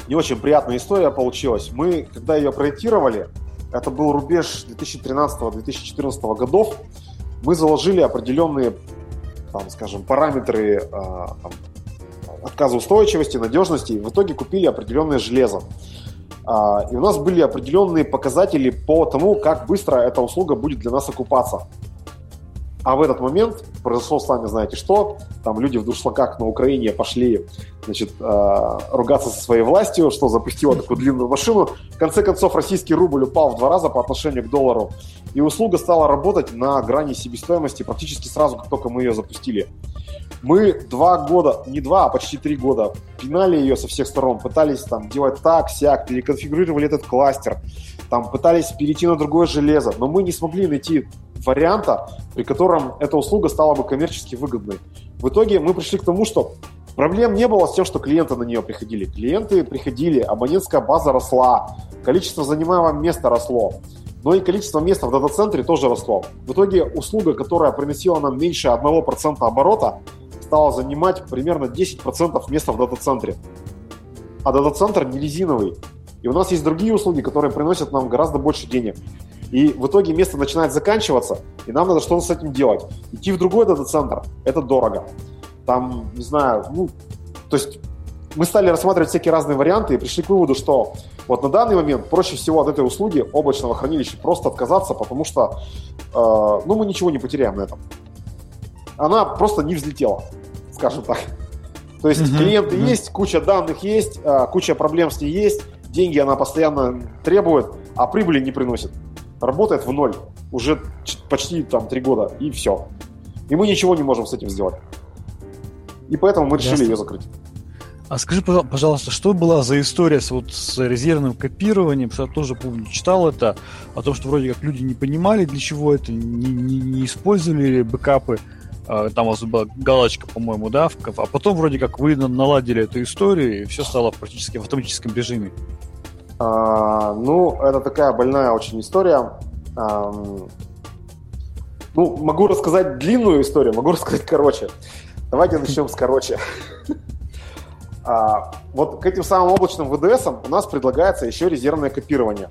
не очень приятная история получилась. Мы, когда ее проектировали, это был рубеж 2013-2014 годов. Мы заложили определенные, там, скажем, параметры там, отказоустойчивости, надежности, и в итоге купили определенное железо. И у нас были определенные показатели по тому, как быстро эта услуга будет для нас окупаться. А в этот момент произошло, сами знаете что, там люди в дуршлаках на Украине пошли, значит, ругаться со своей властью, что запустило такую длинную машину. В конце концов, российский рубль упал в 2 раза по отношению к доллару, и услуга стала работать на грани себестоимости практически сразу, как только мы ее запустили. Мы 2 года, не 2, а почти 3 года пинали ее со всех сторон, пытались там делать так, сяк, переконфигурировали этот кластер, там пытались перейти на другое железо, но мы не смогли найти варианта, при котором эта услуга стала бы коммерчески выгодной. В итоге мы пришли к тому, что проблем не было с тем, что клиенты на нее приходили. Клиенты приходили, абонентская база росла, количество занимаемого места росло, но и количество места в дата-центре тоже росло. В итоге услуга, которая приносила нам меньше 1% оборота, стала занимать примерно 10% места в дата-центре. А дата-центр не резиновый. И у нас есть другие услуги, которые приносят нам гораздо больше денег. И в итоге место начинает заканчиваться, и нам надо что-то с этим делать. Идти в другой дата-центр – это дорого. Там, не знаю, то есть мы стали рассматривать всякие разные варианты и пришли к выводу, что вот на данный момент проще всего от этой услуги облачного хранилища просто отказаться, потому что, мы ничего не потеряем на этом. Она просто не взлетела, скажем так. То есть клиенты есть, куча данных есть, куча проблем с ней есть, деньги она постоянно требует, а прибыли не приносит. Работает в ноль уже почти 3 года, и все. И мы ничего не можем с этим сделать. И поэтому мы решили ее закрыть. А скажи, пожалуйста, что была за история с резервным копированием? Потому что я тоже, помню, читал это, о том, что вроде как люди не понимали, для чего это, не использовали бэкапы. Там у вас была галочка, по-моему, да? А потом вроде как вы наладили эту историю, и все стало практически в автоматическом режиме. Это такая больная очень история. Могу рассказать длинную историю, могу рассказать короче. Давайте начнем с короче. Вот к этим самым облачным ВДСам у нас предлагается еще резервное копирование.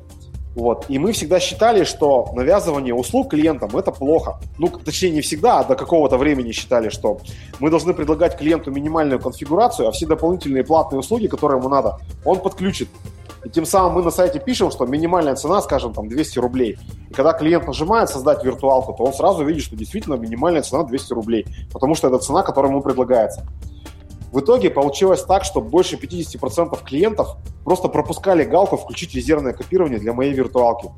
Вот. И мы всегда считали, что навязывание услуг клиентам – это плохо. Точнее, не всегда, а до какого-то времени считали, что мы должны предлагать клиенту минимальную конфигурацию, а все дополнительные платные услуги, которые ему надо, он подключит. И тем самым мы на сайте пишем, что минимальная цена, скажем, 200 рублей. И когда клиент нажимает «Создать виртуалку», то он сразу видит, что действительно минимальная цена 200 рублей, потому что это цена, которая ему предлагается. В итоге получилось так, что больше 50% клиентов просто пропускали галку «Включить резервное копирование для моей виртуалки».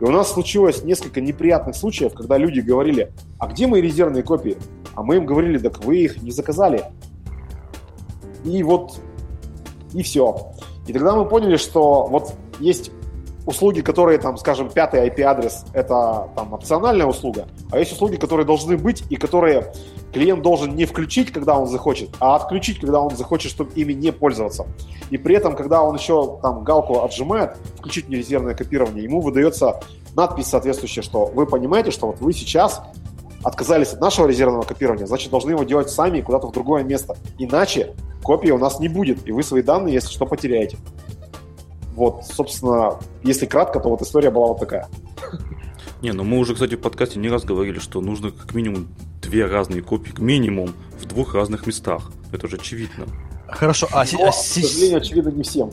И у нас случилось несколько неприятных случаев, когда люди говорили: «А где мои резервные копии?» А мы им говорили: «Так вы их не заказали». И все. И тогда мы поняли, что есть услуги, которые, 5-й IP-адрес – это опциональная услуга, а есть услуги, которые должны быть и которые клиент должен не включить, когда он захочет, а отключить, когда он захочет, чтобы ими не пользоваться. И при этом, когда он еще галку отжимает, включить нерезервное копирование, ему выдается надпись соответствующая, что вы понимаете, что вы сейчас отказались от нашего резервного копирования, значит, должны его делать сами и куда-то в другое место. Иначе копии у нас не будет, и вы свои данные, если что, потеряете. Собственно, если кратко, то история была такая. Мы уже, кстати, в подкасте не раз говорили, что нужно как минимум 2 разные копии, как минимум, в 2 разных местах. Это же очевидно. Хорошо, к сожалению, очевидно не всем.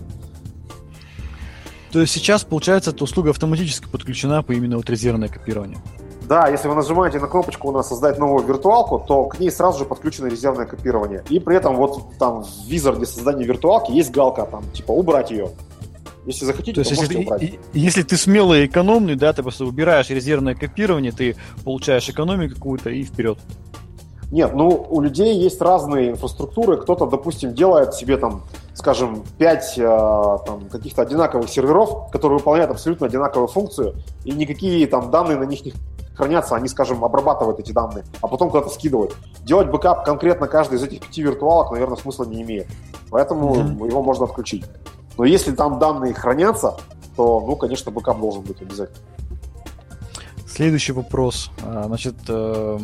То есть сейчас, получается, эта услуга автоматически подключена по именно резервное копирование. Да, если вы нажимаете на кнопочку у нас «Создать новую виртуалку», то к ней сразу же подключено резервное копирование. И при этом в визарде создания виртуалки есть галка, «Убрать ее». Если захотите, то есть, можете убрать. Если ты смелый и экономный, ты просто убираешь резервное копирование, ты получаешь экономию какую-то и вперед. Нет, у людей есть разные инфраструктуры. Кто-то, допустим, делает себе, 5 каких-то одинаковых серверов, которые выполняют абсолютно одинаковую функцию, и никакие данные на них не хранятся, они, обрабатывают эти данные, а потом куда-то скидывают. Делать бэкап конкретно каждый из этих 5 виртуалок, наверное, смысла не имеет. Поэтому его можно отключить. Но если там данные хранятся, то, конечно, бэкап должен быть обязательно. Следующий вопрос. 2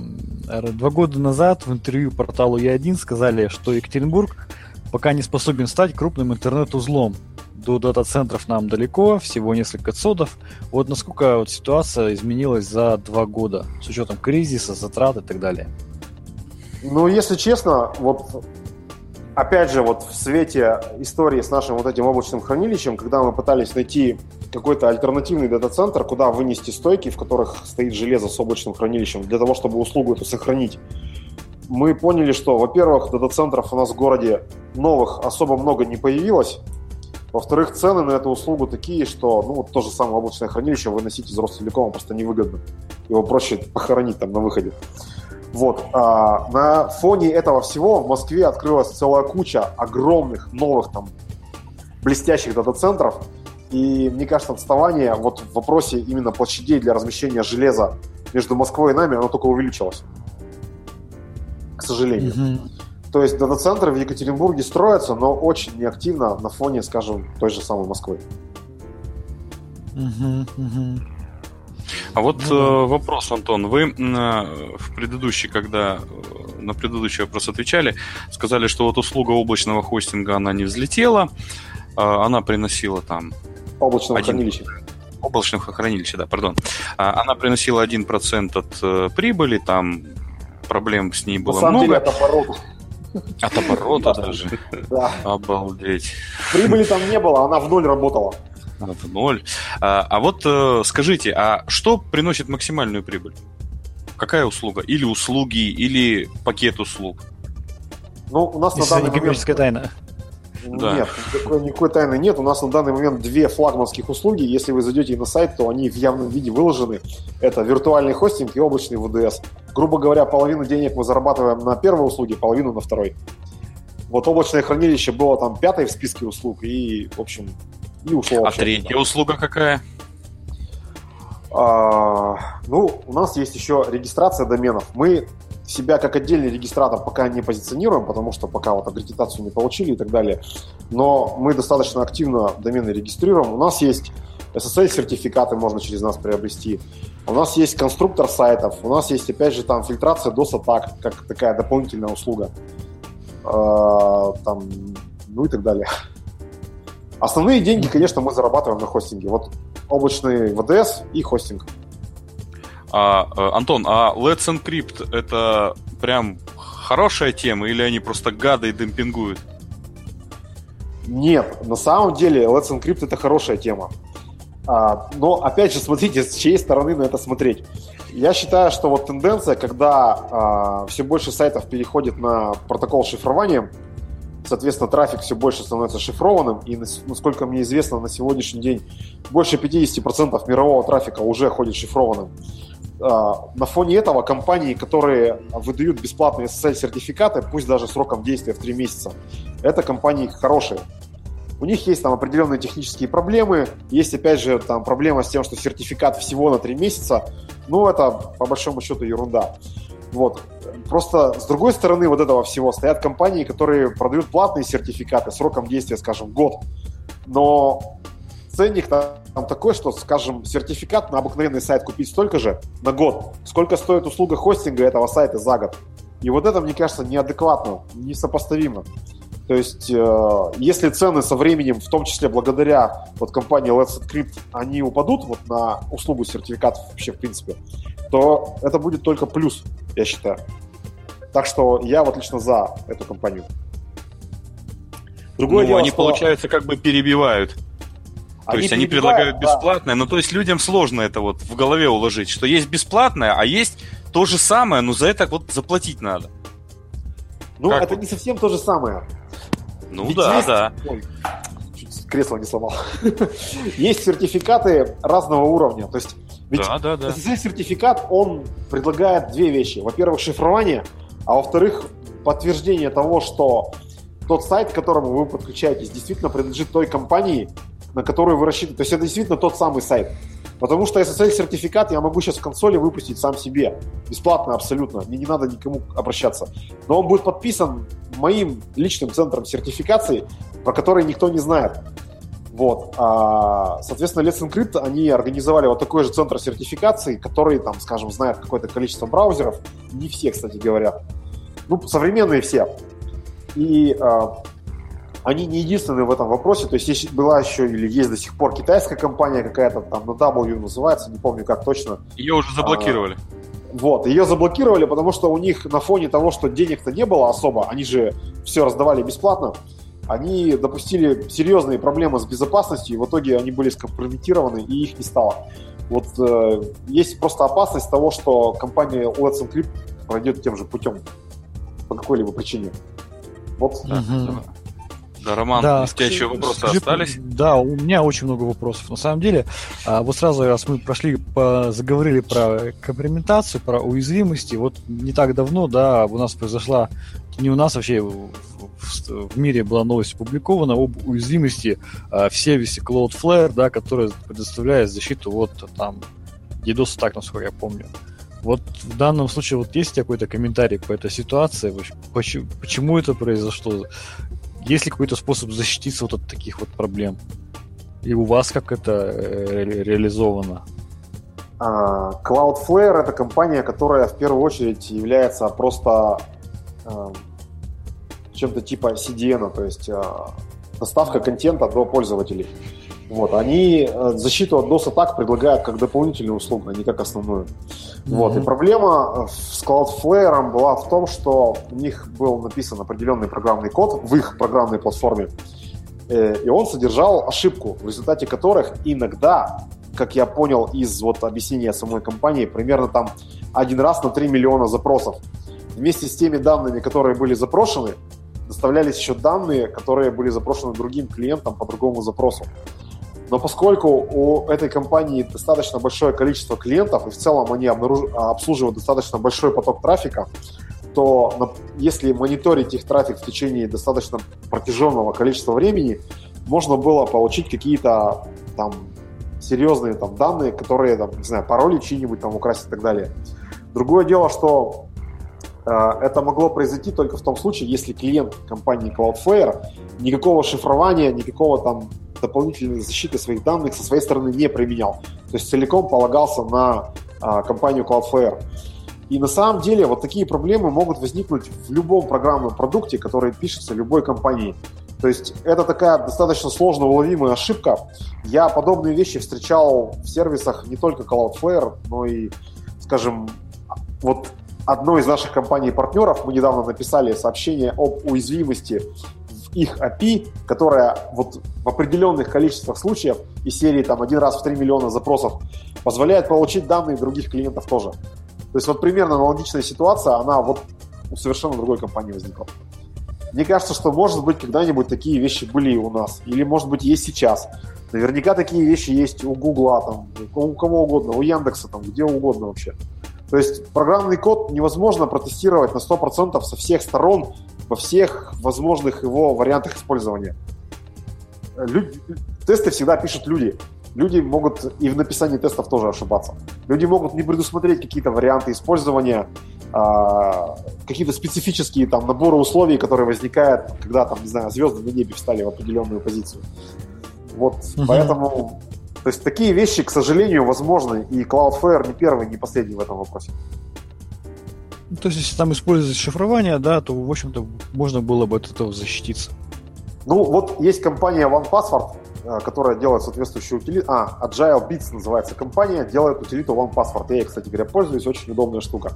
года назад в интервью порталу Е1 сказали, что Екатеринбург пока не способен стать крупным интернет-узлом. До дата-центров нам далеко, всего несколько цодов. Насколько ситуация изменилась за 2 года с учетом кризиса, затрат и так далее? Если честно, опять же, в свете истории с нашим этим облачным хранилищем, когда мы пытались найти какой-то альтернативный дата-центр, куда вынести стойки, в которых стоит железо с облачным хранилищем, для того, чтобы услугу эту сохранить, мы поняли, что, во-первых, дата-центров у нас в городе новых особо много не появилось, во-вторых, цены на эту услугу такие, что, то же самое облачное хранилище выносить из Ростелекома просто невыгодно, его проще похоронить на выходе. На фоне этого всего в Москве открылась целая куча огромных новых блестящих дата-центров, и мне кажется, отставание в вопросе именно площадей для размещения железа между Москвой и нами, оно только увеличилось. К сожалению. Mm-hmm. То есть дата-центры в Екатеринбурге строятся, но очень неактивно на фоне, скажем, той же самой Москвы. Mm-hmm. Mm-hmm. А вот вопрос, Антон. Вы когда на предыдущий вопрос отвечали, сказали, что вот услуга облачного хостинга, она не взлетела, она приносила там... Облачного хранилища. Она приносила 1% от прибыли, там проблем с ней было много. На самом деле от оборота даже. Да. Обалдеть. Прибыли там не было, она в ноль работала. А вот скажите, а что приносит максимальную прибыль? Какая услуга? Или услуги, или пакет услуг? Ну, у нас на данный момент... Коммерческая тайна. Да. Нет, никакой тайны нет. У нас на данный момент две флагманских услуги. Если вы зайдете на сайт, то они в явном виде выложены. Это виртуальный хостинг и облачный ВДС. Грубо говоря, половину денег мы зарабатываем на первой услуге, половину на второй. Вот облачное хранилище было там пятой в списке услуг и, в общем, и ушло. А третья услуга какая? У нас есть еще регистрация доменов. Мы себя как отдельный регистратор пока не позиционируем, потому что пока вот аккредитацию не получили и так далее. Но мы достаточно активно домены регистрируем. У нас есть SSL-сертификаты, можно через нас приобрести. У нас есть конструктор сайтов. У нас есть, опять же, там фильтрация DOS-атак, как такая дополнительная услуга. И так далее. Основные деньги, конечно, мы зарабатываем на хостинге. Вот облачный ВДС и хостинг. Антон, а Let's Encrypt — это прям хорошая тема, или они просто гады и демпингуют? Нет, на самом деле Let's Encrypt — это хорошая тема. Но, опять же, смотрите, с чьей стороны на это смотреть. Я считаю, что вот тенденция, когда все больше сайтов переходит на протокол шифрования, соответственно, трафик все больше становится шифрованным, и, насколько мне известно, на сегодняшний день больше 50% мирового трафика уже ходит шифрованным. На фоне этого компании, которые выдают бесплатные SSL-сертификаты, пусть даже сроком действия в 3 месяца, это компании хорошие. У них есть там определенные технические проблемы, есть, опять же, там проблема с тем, что сертификат всего на 3 месяца, это, по большому счету, ерунда. Вот. Просто с другой стороны вот этого всего стоят компании, которые продают платные сертификаты сроком действия, скажем, год, но ценник там такой, что, скажем, сертификат на обыкновенный сайт купить столько же на год, сколько стоит услуга хостинга этого сайта за год. И вот это, мне кажется, неадекватно, несопоставимо. То есть, если цены со временем, в том числе благодаря компании Let's Encrypt, они упадут на услугу сертификатов вообще, в принципе, то это будет только плюс, я считаю. Так что я лично за эту компанию. Другое дело, они, что... получается, перебивают. Они предлагают бесплатное, да. Но то есть людям сложно это в голове уложить, что есть бесплатное, а есть то же самое, но за это заплатить надо. Это не совсем то же самое. Ой, кресло не сломал. Есть сертификаты разного уровня. То есть, SSL-сертификат, он предлагает две вещи. Во-первых, шифрование, а во-вторых, подтверждение того, что тот сайт, к которому вы подключаетесь, действительно принадлежит той компании, на которую вы рассчитываете. То есть это действительно тот самый сайт. Потому что SSL-сертификат я могу сейчас в консоли выпустить сам себе. Бесплатно абсолютно. Мне не надо никому обращаться. Но он будет подписан моим личным центром сертификации, про который никто не знает. Соответственно, Let's Encrypt, они организовали такой же центр сертификации, который, знает какое-то количество браузеров. Не все, кстати говоря. Современные все. И они не единственные в этом вопросе. То есть была еще или есть до сих пор китайская компания какая-то, там на W называется, не помню как точно. Ее уже заблокировали. Ее заблокировали, потому что у них на фоне того, что денег-то не было особо, они же все раздавали бесплатно, они допустили серьезные проблемы с безопасностью, и в итоге они были скомпрометированы, и их не стало. Есть просто опасность того, что компания Let's Encrypt пройдет тем же путем по какой-либо причине. Да, Роман, у тебя еще вопросы остались? Да, у меня очень много вопросов. На самом деле, сразу раз мы заговорили про компрометацию, про уязвимости. Не так давно, у нас произошла, не у нас вообще, в мире была новость опубликована об уязвимости в сервисе Cloudflare, который предоставляет защиту от DDoS-атак, насколько я помню. Вот в данном случае вот есть какой-то комментарий по этой ситуации? Почему это произошло? Есть ли какой-то способ защититься вот от таких вот проблем? И у вас как это реализовано? Cloudflare — это компания, которая в первую очередь является просто чем-то типа CDN, то есть доставка контента до пользователей. Вот, они защиту от DOS-атак предлагают как дополнительную услугу, а не как основную. Mm-hmm. Вот, и проблема с Cloudflare была в том, что у них был написан определенный программный код в их программной платформе, и он содержал ошибку, в результате которых иногда, как я понял из вот объяснения самой компании, примерно там один раз на 3 миллиона запросов. Вместе с теми данными, которые были запрошены, доставлялись еще данные, которые были запрошены другим клиентам по другому запросу. Но поскольку у этой компании достаточно большое количество клиентов, и в целом они обслуживают достаточно большой поток трафика, то если мониторить их трафик в течение достаточно протяженного количества времени, можно было получить какие-то там серьезные там данные, которые, там, не знаю, пароли чьи-нибудь там украсть и так далее. Другое дело, что это могло произойти только в том случае, если клиент компании Cloudflare никакого шифрования, никакого там дополнительной защиты своих данных со своей стороны не применял. То есть целиком полагался на компанию Cloudflare. И на самом деле вот такие проблемы могут возникнуть в любом программном продукте, который пишется любой компанией. То есть это такая достаточно сложно уловимая ошибка. Я подобные вещи встречал в сервисах не только Cloudflare, но и, скажем, вот одной из наших компаний-партнеров мы недавно написали сообщение об уязвимости в их API, которая вот в определенных количествах случаев и серии там один раз в 3 миллиона запросов позволяет получить данные других клиентов тоже. То есть вот примерно аналогичная ситуация, она вот у совершенно другой компании возникла. Мне кажется, что, может быть, когда-нибудь такие вещи были и у нас. Или, может быть, есть сейчас. Наверняка такие вещи есть у Гугла, там, у кого угодно, у Яндекса, там, где угодно вообще. То есть программный код невозможно протестировать на 100% со всех сторон, во всех возможных его вариантах использования. Тесты всегда пишут люди. Люди могут и в написании тестов тоже ошибаться. Люди могут не предусмотреть какие-то варианты использования, какие-то специфические там наборы условий, которые возникают, когда там, не знаю, звезды на небе встали в определенную позицию. Вот, поэтому, то есть такие вещи, к сожалению, возможны, и Cloudflare не первый, не последний в этом вопросе. То есть, если там использовать шифрование, да, то, в общем-то, можно было бы от этого защититься. Ну, вот есть компания OnePassword, которая делает соответствующую утилиту. Agile Bits называется компания, делает утилиту OnePassword. Я ей, кстати говоря, пользуюсь, очень удобная штука.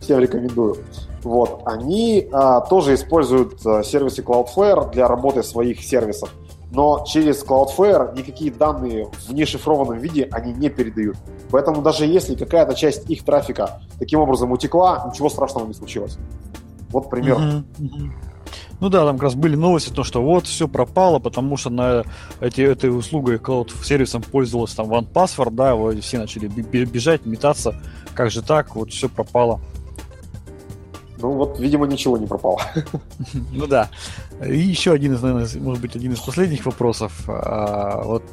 Всем рекомендую. Вот. Они тоже используют сервисы Cloudflare для работы своих сервисов, но через Cloudflare никакие данные в нешифрованном виде они не передают. Поэтому даже если какая-то часть их трафика таким образом утекла, ничего страшного не случилось. Вот пример. Ну да, там как раз были новости о том, что вот все пропало, потому что на этой услугой клауд-сервисом пользовалась там OnePassword, да, вот все начали бежать, метаться, как же так, вот все пропало. Ну вот, видимо, ничего не пропало. Ну да. И еще один из, наверное, может быть, один из последних вопросов. Вот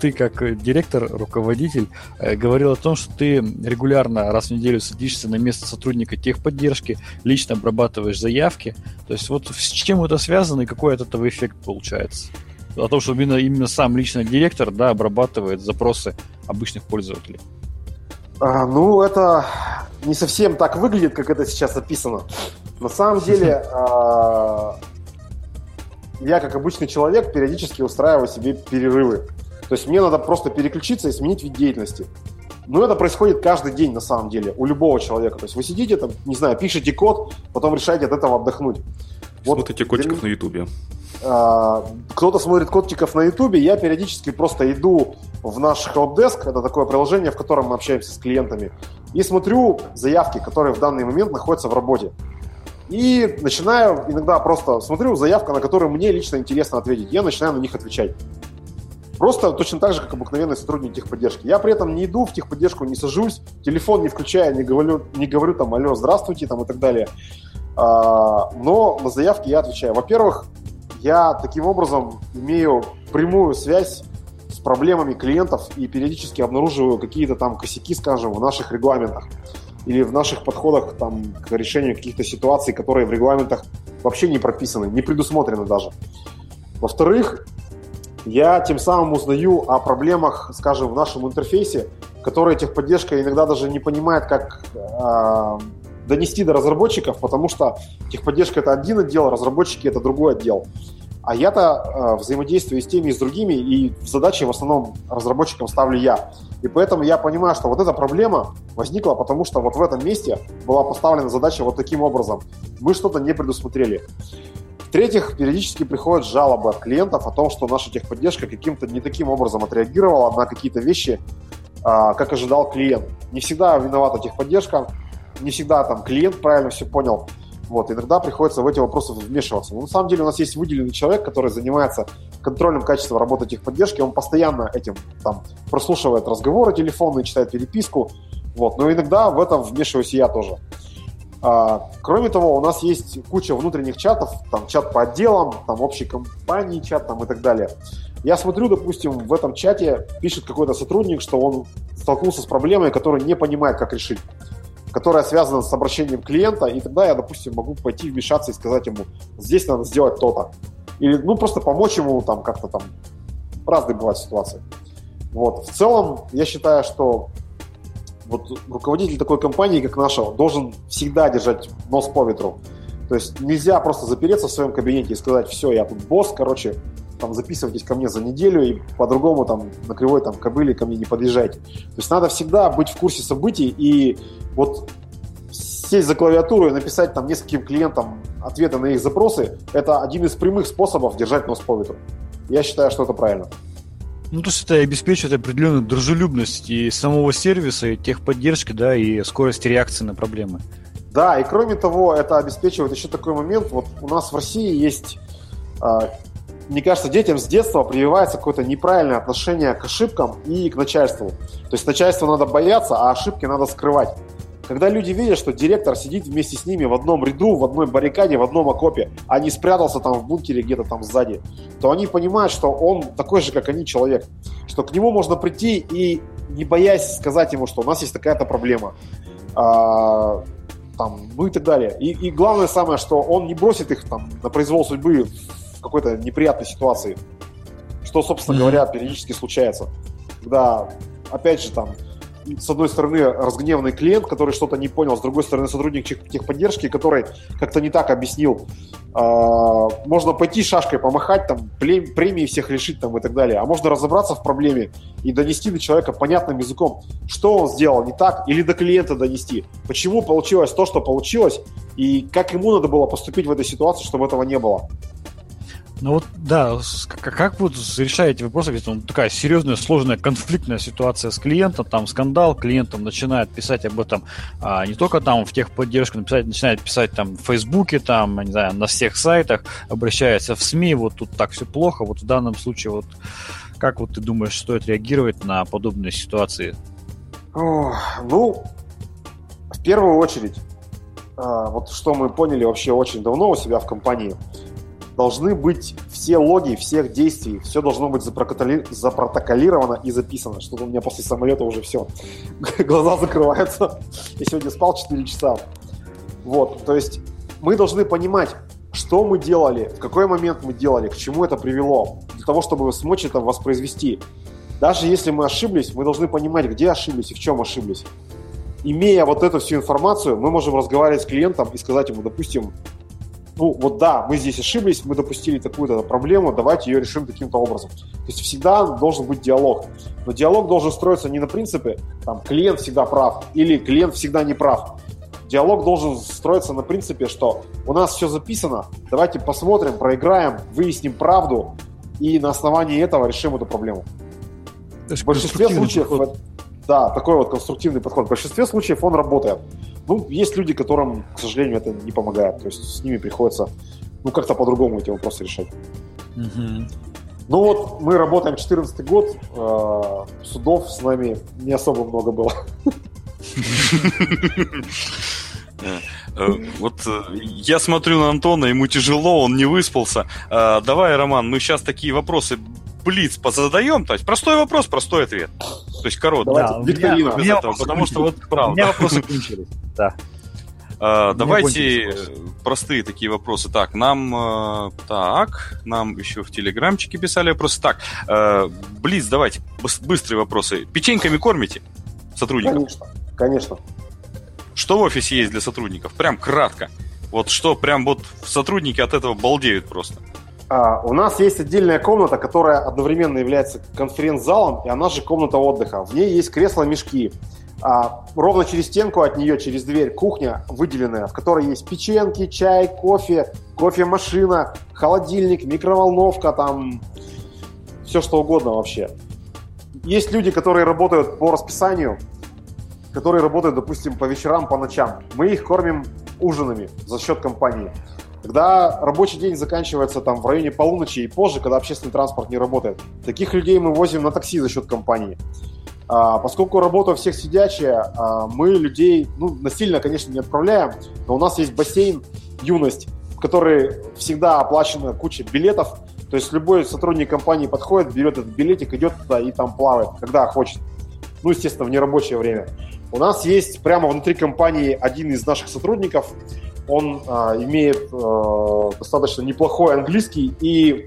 ты как директор, руководитель, говорил о том, что ты регулярно раз в неделю садишься на место сотрудника техподдержки, лично обрабатываешь заявки. То есть вот с чем это связано и какой от этого эффект получается? О том, что именно сам лично директор, да, обрабатывает запросы обычных пользователей. Ну, это не совсем так выглядит, как это сейчас описано. На самом деле, я, как обычный человек, периодически устраиваю себе перерывы. То есть мне надо просто переключиться и сменить вид деятельности. Но это происходит каждый день, на самом деле, у любого человека. То есть вы сидите там, не знаю, пишете код, потом решаете от этого отдохнуть. Смотрите вот, котиков на Ютубе. Кто-то смотрит котиков на Ютубе, я периодически просто иду в наш хелпдеск, это такое приложение, в котором мы общаемся с клиентами, и смотрю заявки, которые в данный момент находятся в работе. И начинаю иногда просто смотрю заявка, на которую мне лично интересно ответить. Я начинаю на них отвечать. Просто точно так же, как обыкновенный сотрудник техподдержки. Я при этом не иду в техподдержку, не сажусь, телефон не включаю, не говорю там «Алло, здравствуйте» там, и так далее. Но на заявки я отвечаю. Во-первых, я таким образом имею прямую связь с проблемами клиентов и периодически обнаруживаю какие-то там косяки, скажем, в наших регламентах. или в наших подходах там, к решению каких-то ситуаций, которые в регламентах вообще не прописаны, не предусмотрены даже. Во-вторых, я тем самым узнаю о проблемах, скажем, в нашем интерфейсе, которые техподдержка иногда даже не понимает, как донести до разработчиков, потому что техподдержка – это один отдел, разработчики – это другой отдел. А я-то взаимодействую и с теми, и с другими, и задачи в основном разработчикам ставлю я. И поэтому я понимаю, что вот эта проблема возникла, потому что вот в этом месте была поставлена задача вот таким образом. Мы что-то не предусмотрели. В-третьих, периодически приходят жалобы от клиентов о том, что наша техподдержка каким-то не таким образом отреагировала на какие-то вещи, как ожидал клиент. Не всегда виновата техподдержка, не всегда там клиент правильно все понял. Вот, иногда приходится в эти вопросы вмешиваться. Но на самом деле у нас есть выделенный человек, который занимается контролем качества работы техподдержки. Он постоянно этим там прослушивает разговоры телефонные, читает переписку. Вот. Но иногда в этом вмешиваюсь и я тоже. Кроме того, у нас есть куча внутренних чатов, там чат по отделам, там общей компании чат там, и так далее. Я смотрю, допустим, в этом чате пишет какой-то сотрудник, что он столкнулся с проблемой, которую не понимает, как решить, которая связана с обращением клиента, и тогда я, допустим, могу пойти вмешаться и сказать ему, здесь надо сделать то-то. Или, ну, просто помочь ему там как-то там. Разные бывают ситуации. Вот. В целом, я считаю, что вот руководитель такой компании, как наша, должен всегда держать нос по ветру. То есть нельзя просто запереться в своем кабинете и сказать, все, я тут босс, короче, там, записывайтесь ко мне за неделю и по-другому там на кривой там кобыле ко мне не подъезжайте. То есть надо всегда быть в курсе событий и вот сесть за клавиатуру и написать там нескольким клиентам ответы на их запросы. Это один из прямых способов держать нос по ветру. Я считаю, что это правильно. Ну, то есть это обеспечивает определенную дружелюбность и самого сервиса, и техподдержки, да, и скорость реакции на проблемы. Да, и кроме того, это обеспечивает еще такой момент. Вот у нас в России есть... Мне кажется, детям с детства прививается какое-то неправильное отношение к ошибкам и к начальству. То есть начальству надо бояться, а ошибки надо скрывать. Когда люди видят, что директор сидит вместе с ними в одном ряду, в одной баррикаде, в одном окопе, а не спрятался там в бункере где-то там сзади, то они понимают, что он такой же, как они, человек. Что к нему можно прийти и, не боясь, сказать ему, что у нас есть такая-то проблема. Там, ну и так далее. И главное самое, что он не бросит их там на произвол судьбы в какой-то неприятной ситуации, что, собственно говоря, периодически случается. Когда, опять же, там, с одной стороны, разгневанный клиент, который что-то не понял, с другой стороны, сотрудник техподдержки, который как-то не так объяснил. Можно пойти шашкой помахать, там, премии всех решить там, и так далее. А можно разобраться в проблеме и донести до человека понятным языком, что он сделал не так, или до клиента донести, почему получилось то, что получилось, и как ему надо было поступить в этой ситуации, чтобы этого не было. Ну вот, да, как вот решаете вопрос, если ну, такая серьезная, сложная, конфликтная ситуация с клиентом, там скандал, клиентам начинает писать об этом не только там в техподдержку, начинает писать там в Фейсбуке, там, не знаю, на всех сайтах, обращается в СМИ, вот тут так все плохо, вот в данном случае вот как вот ты думаешь, стоит реагировать на подобные ситуации? Ну, в первую очередь, вот что мы поняли вообще очень давно у себя в компании, должны быть все логи всех действий, все должно быть запротоколировано и записано. Что-то у меня после самолета уже все, глаза закрываются. Я сегодня спал 4 часа. Вот, то есть мы должны понимать, что мы делали, в какой момент мы делали, к чему это привело, для того, чтобы смочь это воспроизвести. Даже если мы ошиблись, мы должны понимать, где ошиблись и в чем ошиблись. Имея вот эту всю информацию, мы можем разговаривать с клиентом и сказать ему, допустим, ну, вот да, мы здесь ошиблись, мы допустили такую-то проблему, давайте ее решим каким-то образом. То есть всегда должен быть диалог. Но диалог должен строиться не на принципе, там, клиент всегда прав или клиент всегда не прав. Диалог должен строиться на принципе, что у нас все записано, давайте посмотрим, проиграем, выясним правду и на основании этого решим эту проблему. В большинстве случаев... Да, такой вот конструктивный подход. В большинстве случаев он работает. Ну, есть люди, которым, к сожалению, это не помогает. То есть с ними приходится, ну, как-то по-другому эти вопросы решать. Mm-hmm. Ну вот, мы работаем 14-й год, судов с нами не особо много было. Вот я смотрю на Антона, ему тяжело, он не выспался. Давай, Роман, мы сейчас такие вопросы блиц позадаем, то есть простой вопрос, простой ответ. То есть короткий. Да, викторина. Потому что вот правда. У меня вопросы кончились. Да. Давайте простые такие вопросы. Так, нам еще в телеграмчике писали вопросы. Так, Блиц, давайте быстрые вопросы. Печеньками кормите сотрудников? Конечно. Что в офисе есть для сотрудников? Прям кратко. Вот что прям вот сотрудники от этого балдеют просто. У нас есть отдельная комната, которая одновременно является конференц-залом, и она же комната отдыха. В ней есть кресла-мешки. Ровно через стенку от нее, через дверь, кухня выделенная, в которой есть печеньки, чай, кофе, кофемашина, холодильник, микроволновка, там все что угодно вообще. Есть люди, которые работают по расписанию, которые работают, допустим, по вечерам, по ночам. Мы их кормим ужинами за счет компании. Когда рабочий день заканчивается там в районе полуночи и позже, когда общественный транспорт не работает, таких людей мы возим на такси за счет компании. Поскольку работа у всех сидячая, мы людей насильно, конечно, не отправляем, но у нас есть бассейн «Юность», в который всегда оплачена куча билетов. То есть любой сотрудник компании подходит, берет этот билетик, идет туда и там плавает, когда хочет. Естественно, в нерабочее время. У нас есть прямо внутри компании один из наших сотрудников. Он имеет достаточно неплохой английский и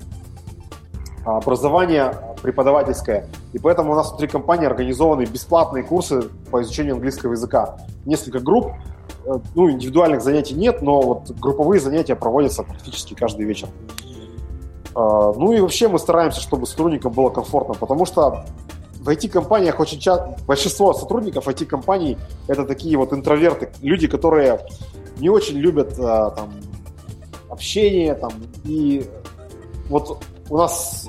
образование преподавательское. И поэтому у нас внутри компании организованы бесплатные курсы по изучению английского языка. Несколько групп. Индивидуальных занятий нет, но вот групповые занятия проводятся практически каждый вечер. И вообще мы стараемся, чтобы сотрудникам было комфортно, потому что в IT-компаниях очень часто большинство сотрудников IT-компаний это такие вот интроверты, люди, которые не очень любят общение. И вот у нас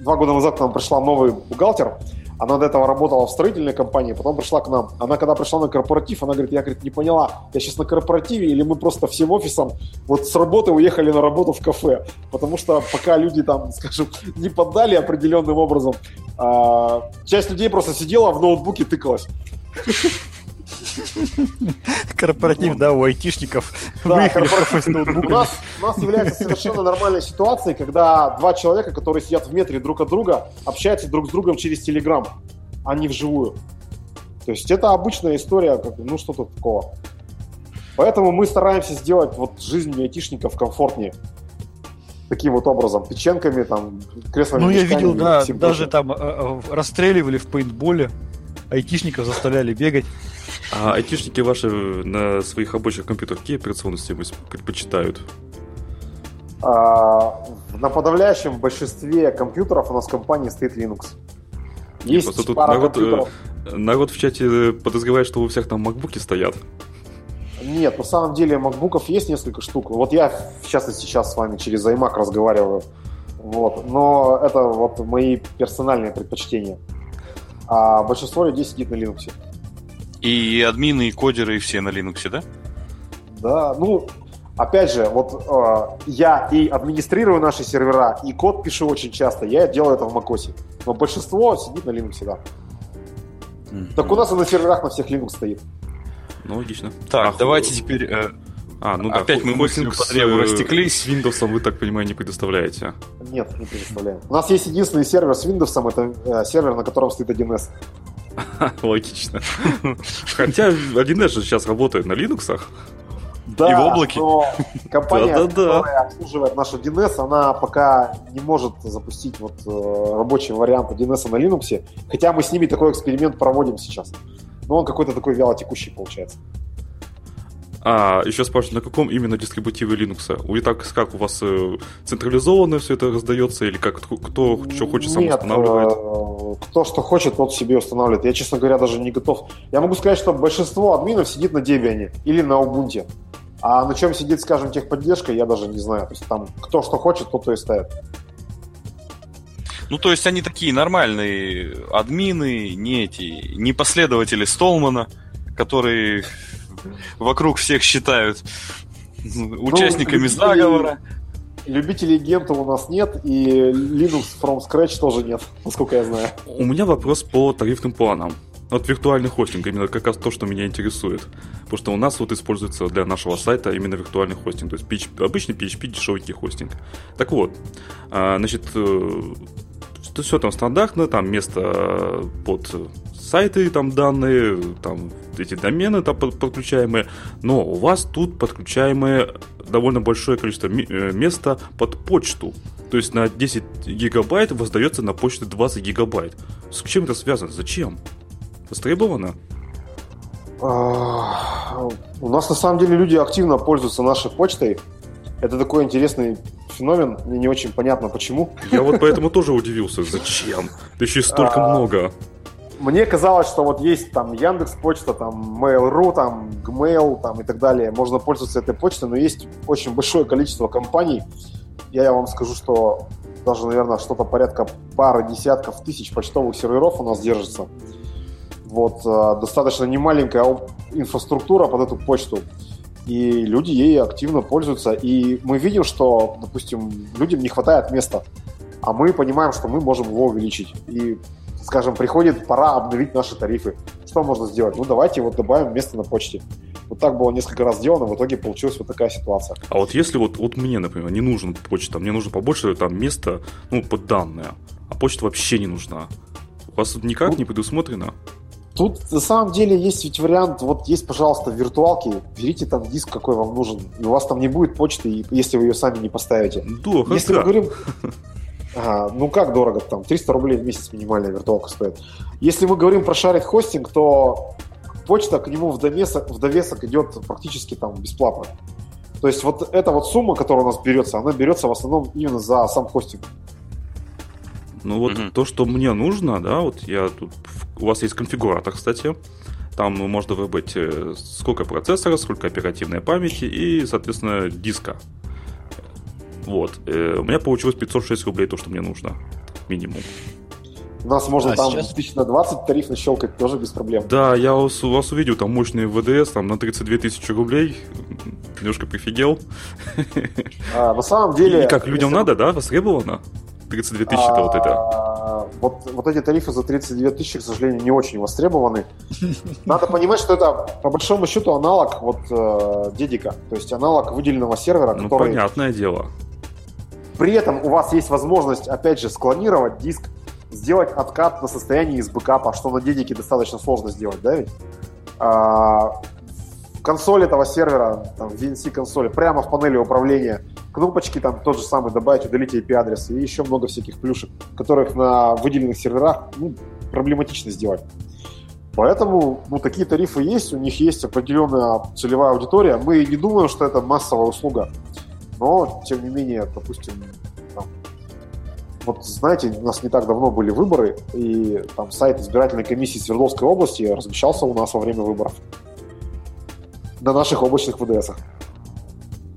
2 года назад к нам пришла новый бухгалтер. Она до этого работала в строительной компании, потом пришла к нам. Она когда пришла на корпоратив, она говорит, не поняла, я сейчас на корпоративе или мы просто всем офисом вот с работы уехали на работу в кафе. Потому что пока люди не поддали определенным образом, часть людей просто сидела в ноутбуке, тыкалась. Корпоратив, да, у айтишников. Да, корпоратив. У нас является совершенно нормальной ситуацией, когда 2 человека, которые сидят в метре друг от друга, общаются друг с другом через Телеграм, а не вживую. То есть это обычная история, что тут такого. Поэтому мы стараемся сделать жизнь айтишников комфортнее. Таким вот образом, печенками, креслами. Я видел, да, даже расстреливали в пейнтболе. Айтишников заставляли бегать. А айтишники ваши на своих рабочих компьютерах какие операционные системы предпочитают? На подавляющем большинстве компьютеров у нас в компании стоит Linux. Есть пара компьютеров. Народ в чате подозревает, что у всех там макбуки стоят. Нет, на самом деле макбуков есть несколько штук. Вот я, в частности, сейчас с вами через iMac разговариваю. Вот. Но это вот мои персональные предпочтения. А большинство людей сидит на Linux. И админы, и кодеры, и все на Linux, да? Да, опять же, я и администрирую наши сервера, и код пишу очень часто, я делаю это в macOS. Но большинство сидит на Linux, да. Mm-hmm. Так у нас и на серверах на всех Linux стоит. Ну, логично. Так, давайте теперь... Опять мы мыслью по древу растеклись. С Windows вы, так понимаю, не предоставляете? Нет, не предоставляем. У нас есть единственный сервер с Windows, это сервер, на котором стоит 1С. Логично. Хотя 1С же сейчас работает на Linux. Да, и в облаке. Но компания, которая обслуживает наш 1С, она пока не может запустить рабочий вариант 1С на Linux. Хотя мы с ними такой эксперимент проводим сейчас. Но он какой-то такой вялотекущий получается. Еще спрашивают, на каком именно дистрибутиве Linux? Как у вас централизованно все это раздается? Или как кто что хочет, сам устанавливает? Кто что хочет, тот себе устанавливает. Я, честно говоря, даже не готов. Я могу сказать, что большинство админов сидит на Debian или на Ubuntu. А на чем сидит, скажем, техподдержка, я даже не знаю. То есть там кто что хочет, тот то и ставит. То есть они такие нормальные админы, не последователи Столмана, которые... Вокруг всех считают участниками заговора. Любителей гента у нас нет, и Linux from scratch тоже нет, насколько я знаю. У меня вопрос по тарифным планам. Вот виртуальный хостинг, именно как раз то, что меня интересует. Потому что у нас используется для нашего сайта именно виртуальный хостинг. То есть обычный PHP, дешевенький хостинг. Так вот, значит, все там стандартно, там место под... сайты, там данные, там эти домены там подключаемые, но у вас тут подключаемое довольно большое количество места под почту. То есть на 10 гигабайт воздается на почту 20 гигабайт. С чем это связано? Зачем? Востребовано? У нас на самом деле люди активно пользуются нашей почтой. Это такой интересный феномен. Мне не очень понятно, почему. Я вот поэтому тоже удивился. Зачем? Да еще и столько много. Мне казалось, что вот есть там Яндекс.Почта, там Mail.ru, там Gmail, там и так далее. Можно пользоваться этой почтой, но есть очень большое количество компаний. Я вам скажу, что даже, наверное, что-то порядка пары десятков тысяч почтовых серверов у нас держится. Вот, достаточно немаленькая инфраструктура под эту почту. И люди ей активно пользуются. И мы видим, что, допустим, людям не хватает места. А мы понимаем, что мы можем его увеличить. И, скажем, приходит пора обновить наши тарифы. Что можно сделать? Ну, давайте вот добавим место на почте. Вот так было несколько раз сделано, в итоге получилась вот такая ситуация. А вот если вот мне, например, не нужен почта, мне нужно побольше там места, ну, под данные, а почта вообще не нужна. У вас тут никак не предусмотрено? Тут на самом деле есть ведь вариант, вот есть, пожалуйста, виртуалки, берите там диск, какой вам нужен, и у вас там не будет почты, если вы ее сами не поставите. Дорого. Если мы говорим... ну как дорого там, 300 рублей в месяц минимальная виртуалка стоит. Если мы говорим про shared хостинг, то почта к нему в довесок идет практически там бесплатно. То есть вот эта вот сумма, которая у нас берется, она берется в основном именно за сам хостинг. Ну вот то, что мне нужно, да, вот я тут... У вас есть конфигуратор, кстати. Там можно выбрать сколько процессора, сколько оперативной памяти и, соответственно, диска. Вот. У меня получилось 506 рублей то, что мне нужно. Минимум. У нас можно там сейчас 1020 тариф нащелкать тоже без проблем. Да, я у вас увидел там мощный ВДС там, на 32 тысячи рублей. Немножко прифигел. На самом деле... И как, людям надо, да? Востребовано? 32 тысячи, это вот это. Вот эти тарифы за 32 тысячи, к сожалению, не очень востребованы. Надо понимать, что это, по большому счету, аналог дедика. То есть аналог выделенного сервера, который... Ну, понятное дело. При этом у вас есть возможность, опять же, склонировать диск, сделать откат на состоянии из бэкапа, что на дедике достаточно сложно сделать, да ведь? Консоль этого сервера, там, VNC-консоль, прямо в панели управления, кнопочки там тот же самый добавить, удалить IP-адрес и еще много всяких плюшек, которых на выделенных серверах проблематично сделать. Поэтому такие тарифы есть, у них есть определенная целевая аудитория. Мы не думаем, что это массовая услуга, но, тем не менее, допустим, там, вот знаете, у нас не так давно были выборы, и там сайт избирательной комиссии Свердловской области размещался у нас во время выборов. На наших облачных ВДСах.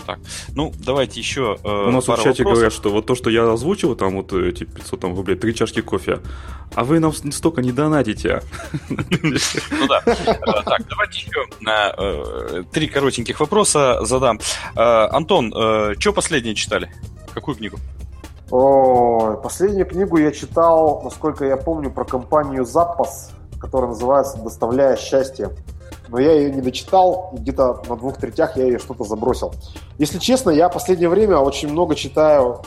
Так, ну, давайте еще у нас в чате вопросов говорят, что вот то, что я озвучил, там вот эти 500 там, рублей, 3 чашки кофе, а вы нам столько не донатите. Ну да. Так, давайте еще 3 коротеньких вопроса задам. Антон, что последнее читали? Какую книгу? Последнюю книгу я читал, насколько я помню, про компанию Zappos, которая называется «Доставляя счастье». Но я ее не дочитал, и где-то на 2/3 я ее что-то забросил. Если честно, я в последнее время очень много читаю,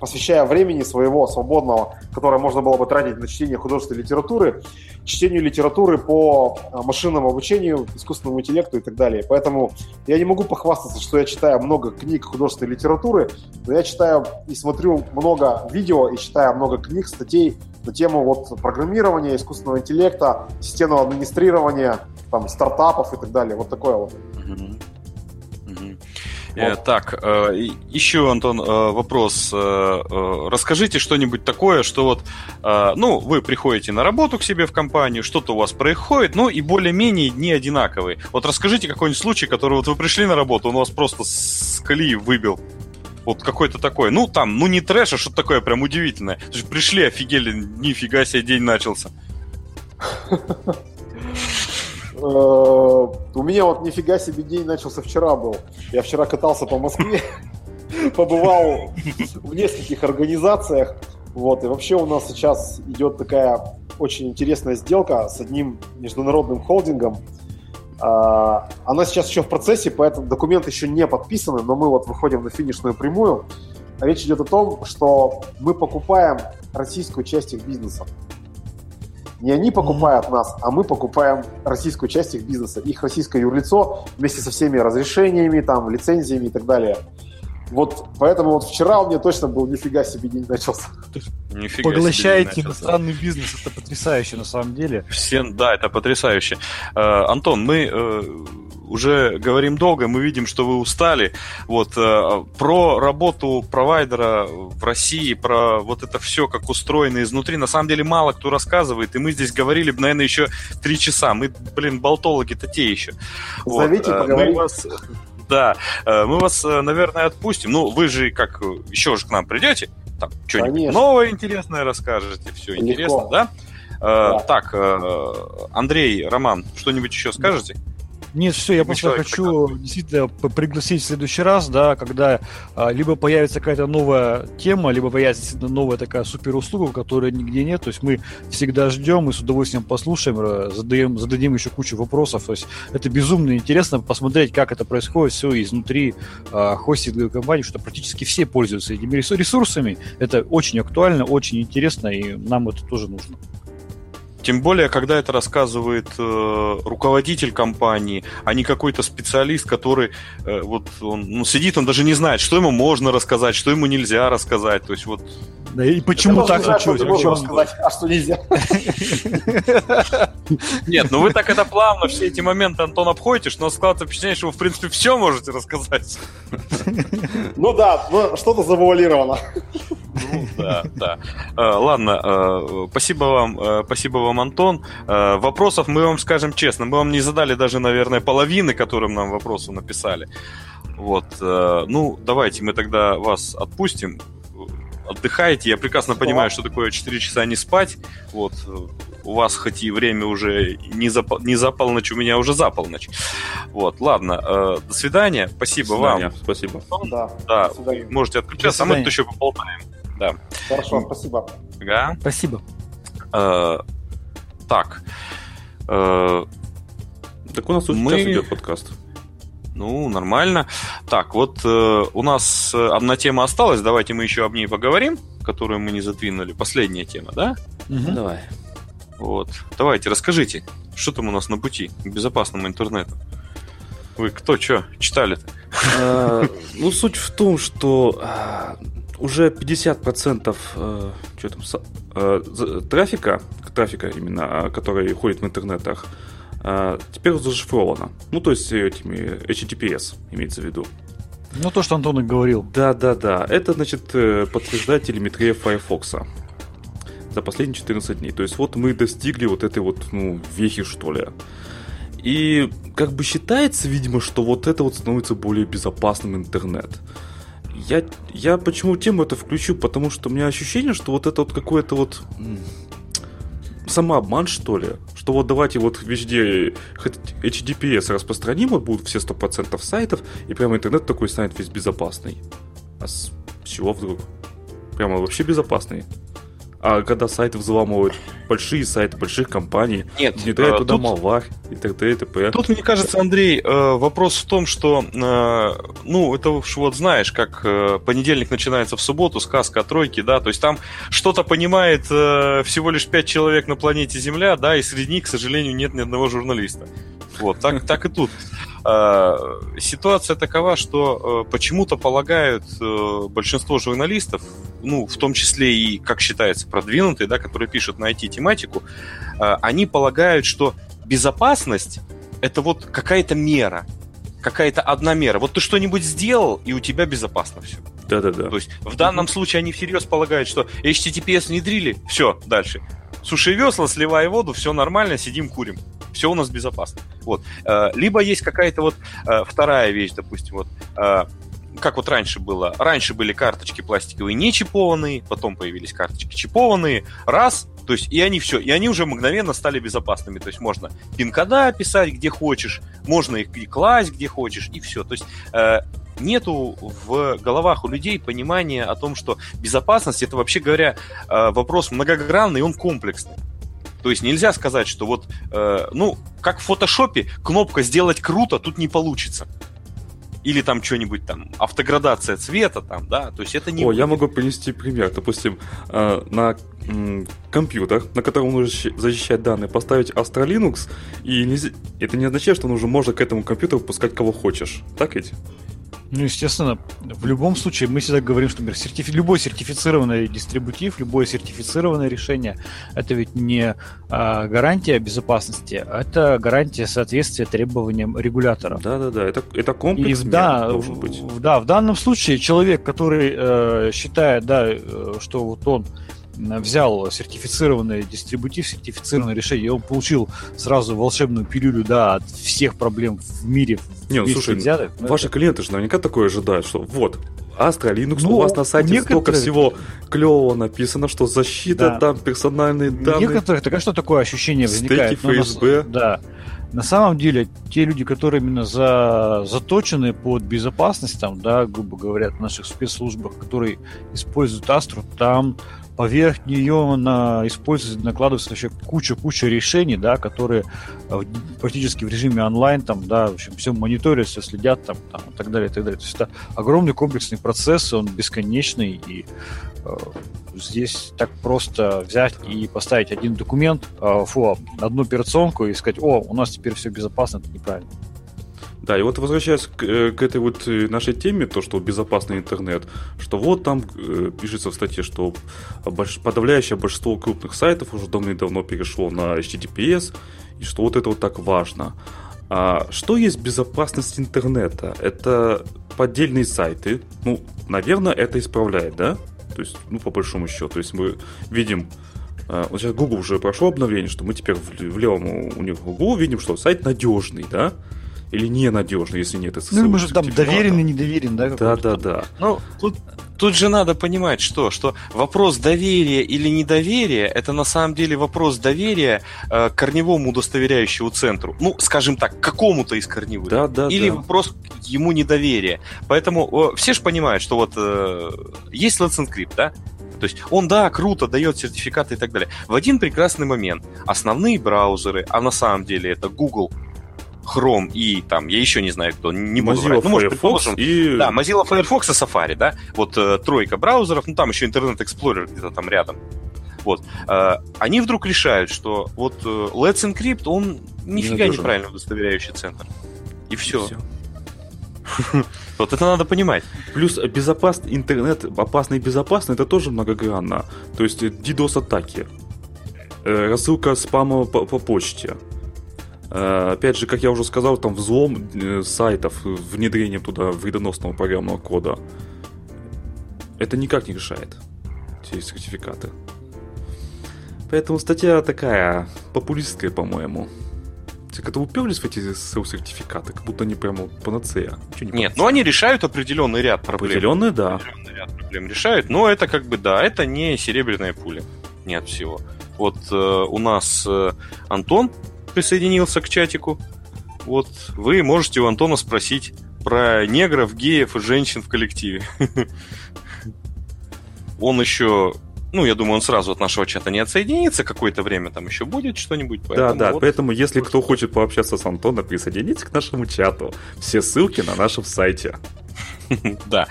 посвящая времени своего свободного, которое можно было бы тратить на чтение художественной литературы, чтению литературы по машинному обучению, искусственному интеллекту и так далее. Поэтому я не могу похвастаться, что я читаю много книг художественной литературы, но я читаю и смотрю много видео, и читаю много книг, статей на тему программирования, искусственного интеллекта, системного администрирования, там, стартапов и так далее. Вот такое вот. Так, еще, Антон, вопрос. Расскажите что-нибудь такое, что вы приходите на работу к себе в компанию, что-то у вас происходит, и более-менее дни одинаковые. Вот расскажите какой-нибудь случай, который вы пришли на работу, он вас просто с колеи выбил. Вот какой-то такой, не трэш, а что-то такое прям удивительное. Пришли, офигели, нифига себе, день начался. У меня нифига себе день начался вчера был. Я вчера катался по Москве, побывал в нескольких организациях. И вообще у нас сейчас идет такая очень интересная сделка с одним международным холдингом. Она сейчас еще в процессе, поэтому документы еще не подписаны, но мы выходим на финишную прямую. Речь идет о том, что мы покупаем российскую часть их бизнеса. Не они покупают нас, а мы покупаем российскую часть их бизнеса. Их российское юрлицо вместе со всеми разрешениями, там, лицензиями и так далее. Вот поэтому вот вчера у меня точно был нифига себе день начался. Поглощаете иностранный бизнес, это потрясающе на самом деле. Всем, да, это потрясающе. Антон, мы уже говорим долго, мы видим, что вы устали. Вот, про работу провайдера в России, про вот это все, как устроено изнутри, на самом деле мало кто рассказывает, и мы здесь говорили бы, наверное, еще 3 часа. Мы, болтологи-то те еще. Зовите, вот, поговорим. Да, мы вас, наверное, отпустим. Ну, вы же как еще же к нам придете, там что-нибудь новое интересное расскажете, все легко. Интересно, да? Да. Так, Андрей, Роман, что-нибудь еще скажете? Нет, все, я просто хочу действительно пригласить в следующий раз, да, когда либо появится какая-то новая тема, либо появится действительно новая такая суперуслуга, которой нигде нет. То есть мы всегда ждем и с удовольствием послушаем, зададим еще кучу вопросов. То есть это безумно интересно посмотреть, как это происходит все изнутри хостинговой компании, что практически все пользуются этими ресурсами. Это очень актуально, очень интересно, и нам это тоже нужно. Тем более, когда это рассказывает руководитель компании, а не какой-то специалист, который вот он, ну, сидит, он даже не знает, что ему можно рассказать, что ему нельзя рассказать. То есть вот. Да и почему так случилось? А что нельзя? Нет, ну вы так это плавно все эти моменты, Антон, обходите, что у нас складывается впечатление, что вы в принципе все можете рассказать. Ну да, что-то завуалировано. Ну да, да. Ладно, спасибо вам, Антон. Вопросов мы вам скажем честно, мы вам не задали даже, наверное, половины, которым нам вопросы написали. Вот, ну давайте мы тогда вас отпустим. Отдыхаете, я прекрасно понимаю, что такое 4 часа не спать. Вот, у вас хоть и время уже не за полночь, у меня уже за полночь. Вот, ладно, до свидания, спасибо вам. Спасибо. Да, вы можете отключаться, а мы тут еще поболтаем. Да. Хорошо, спасибо. Да. Спасибо. Так. Так у нас тут сейчас идет подкаст. Ну, нормально. Так, вот у нас одна тема осталась, давайте мы еще об ней поговорим, которую мы не задвинули. Последняя тема, да? Угу. Давай. Вот. Давайте, расскажите, что там у нас на пути к безопасному интернету? Вы кто, что читали-то? Ну, суть в том, что уже 50% трафика именно, который ходит в интернетах, теперь зашифровано. Ну, то есть этими HTTPS имеется в виду. Ну, то, что Антон и говорил. Да. Это, значит, подтверждает телеметрия Firefox за последние 14 дней. То есть вот мы достигли вот этой вот, ну, вехи, что ли. И как бы считается, видимо, что вот это вот становится более безопасным интернет. Я почему тему это включу? Потому что у меня ощущение, что вот это вот какое-то вот... самообман, что ли? Что вот давайте вот везде HTTPS распространим, вот будут все 100% сайтов, и прямо интернет такой станет весь безопасный. А с чего вдруг? Прямо вообще безопасный. А когда сайты взламывают, большие сайты больших компаний, внедряют туда малвар и т.д. и т.п. Тут, мне кажется, Андрей, вопрос в том, что, ну, это уж вот знаешь, как понедельник начинается в субботу, сказка о тройке, да, то есть там что-то понимает всего лишь 5 человек на планете Земля, да, и среди них, к сожалению, нет ни одного журналиста. Вот, так и тут. Ситуация такова, что почему-то полагают большинство журналистов, ну, в том числе и, как считается, продвинутые, да, которые пишут на IT-тематику, они полагают, что безопасность – это вот какая-то мера, какая-то одна мера. Вот ты что-нибудь сделал, и у тебя безопасно все. Да-да-да. То есть в данном случае они всерьез полагают, что HTTPS внедрили, все, дальше. Суши весла, сливай воду, все нормально, сидим, курим. Все у нас безопасно. Вот. Либо есть какая-то вот вторая вещь, допустим, вот как вот раньше было. Раньше были карточки пластиковые не чипованные, потом появились карточки чипованные, раз, то есть и они все, и они уже мгновенно стали безопасными. То есть можно пин-кода писать где хочешь, можно их класть где хочешь, и все. То есть нету в головах у людей понимания о том, что безопасность — это, вообще говоря, вопрос многогранный, он комплексный. То есть нельзя сказать, что вот, ну, как в фотошопе, кнопка «сделать круто» тут не получится. или там что-нибудь там, автоградация цвета там, да, то есть это не... О, я могу принести пример, допустим, на компьютер, на котором нужно защищать данные, поставить Astra Linux, и нельзя... это не означает, что нужно, можно к этому компьютеру пускать кого хочешь, так ведь? Ну, естественно, в любом случае мы всегда говорим, что, например, любой сертифицированный дистрибутив, любое сертифицированное решение – это ведь не гарантия безопасности, а это гарантия соответствия требованиям регуляторов. Да-да-да, это комплекс мер должен быть. Да, в данном случае человек, который считает, да, что вот он взял сертифицированный дистрибутив, сертифицированное решение, и он получил сразу волшебную пилюлю, да, от всех проблем в мире. Не, слушай, взятых, ваши клиенты же наверняка такое ожидают, что вот, Astra Linux, ну, у вас на сайте столько всего клевого написано, что защита, да, там, персональные данные. У некоторых, конечно, такое ощущение возникает. Стейки ФСБ. Да. На самом деле, те люди, которые именно заточены под безопасность, там, да, грубо говоря, в наших спецслужбах, которые используют Astra, там поверх нее используется, накладывается вообще куча решений, да, которые практически в режиме онлайн, там, да, в общем, все мониторят, все следят, там, и так далее, и так далее. То есть это огромный комплексный процесс, он бесконечный, и здесь так просто взять и поставить один документ, одну операционку и сказать: о, у нас теперь все безопасно, это неправильно. Да, и вот возвращаясь к этой вот нашей теме, то, что безопасный интернет, что вот там пишется в статье, что подавляющее большинство крупных сайтов уже давным-давно перешло на HTTPS, и что вот это вот так важно. А что есть безопасность интернета? Это поддельные сайты. Ну, наверное, это исправляет, да? То есть, ну, по большому счету. То есть мы видим... Вот сейчас Google уже прошло обновление, что мы теперь в левом у них Google видим, что сайт надежный, да? Или ненадежно, если нет СССР. Ну, мы же там доверен и недоверен, да? Да-да-да. Ну, тут же надо понимать, что вопрос доверия или недоверия, это на самом деле вопрос доверия к корневому удостоверяющему центру. Ну, скажем так, к какому-то из корневых. Да-да-да. Или вопрос к ему недоверия. Поэтому все же понимают, что вот есть Let's Encrypt, да? То есть он, да, круто, дает сертификаты и так далее. В один прекрасный момент основные браузеры, а на самом деле это Google, Chrome и там, я еще не знаю, кто, не буду врать. Ну, может, предположим, и... Да, Mozilla Firefox и Safari, да, вот тройка браузеров, ну, там еще Internet Explorer где-то там рядом. Вот. Они вдруг решают, что вот Let's Encrypt, он нифига неправильно удостоверяющий центр. И все. Вот это надо понимать. Плюс безопасный интернет, опасный и безопасный, это тоже многогранно. То есть DDoS-атаки, рассылка спама по почте. Опять же, как я уже сказал, там взлом сайтов, внедрение туда вредоносного программного кода. Это никак не решает эти сертификаты. Поэтому статья такая популистская, по-моему. Те, которые уперлись в эти сертификаты, как будто они прямо панацея. Нет, но они решают определенный ряд проблем. Определенный, да. Определенный ряд проблем решают, но это как бы, да, это не серебряная пуля. Нет всего. Вот у нас Антон присоединился к чатику. Вот вы можете у Антона спросить про негров, геев и женщин в коллективе. Он еще, ну, я думаю, он сразу от нашего чата не отсоединится, какое-то время там еще будет что-нибудь. Да-да, поэтому если кто хочет пообщаться с Антоном, присоединитесь к нашему чату. Все ссылки на нашем сайте. Да.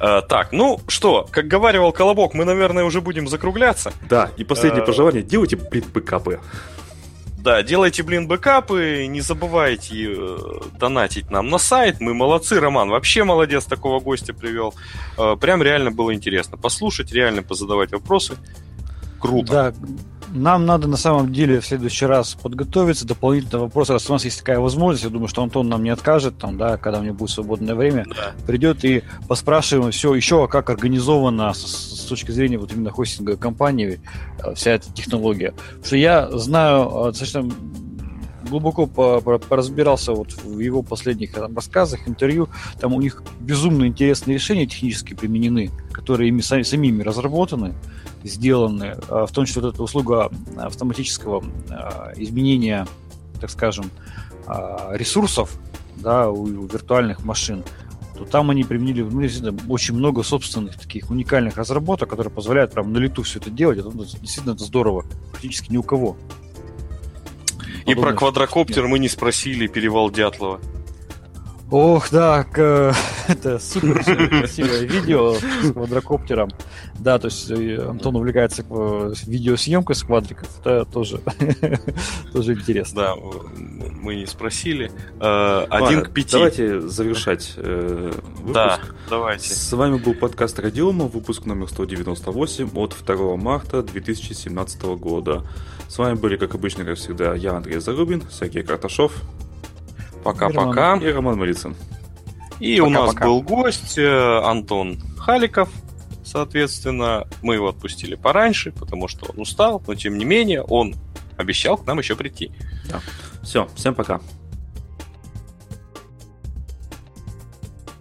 Так, ну что, как говаривал Колобок, мы, наверное, уже будем закругляться. Да, и последнее пожелание, делайте БКП. Да, делайте, бэкапы, не забывайте донатить нам на сайт. Мы молодцы, Роман вообще молодец, такого гостя привел. Прям реально было интересно послушать, реально позадавать вопросы. Круто. Да, нам надо на самом деле в следующий раз подготовиться, дополнительно вопросы, раз у нас есть такая возможность, я думаю, что Антон нам не откажет, там, да, когда у него будет свободное время, да, придет и поспрашиваем все еще, как организовано с точки зрения вот именно хостинговой компании вся эта технология. Потому что я знаю, достаточно глубоко поразбирался вот в его последних там рассказах, интервью, там у них безумно интересные решения технически применены, которые ими самими разработаны, сделаны, в том числе вот эта услуга автоматического изменения, так скажем, ресурсов, да, у виртуальных машин, то там они применили, ну, очень много собственных таких уникальных разработок, которые позволяют прям на лету все это делать. Это действительно это здорово, практически ни у кого. И про квадрокоптер мы не спросили, перевал Дятлова. Ох, да, это супер красивое видео с квадрокоптером. Да, то есть Антон увлекается видеосъемкой с квадриков. Это тоже интересно. Да, мы не спросили. 1 к 5. Давайте завершать выпуск. Да, давайте. С вами был подкаст Радиома, выпуск номер 198 от 2 марта 2017 года. С вами были, как обычно, как всегда, я, Андрей Зарубин, Сергей Карташов. Пока-пока. И Роман Малицын. И пока, у нас был гость Антон Халиков. Соответственно, мы его отпустили пораньше, потому что он устал, но тем не менее он обещал к нам еще прийти. Да. Все, всем пока.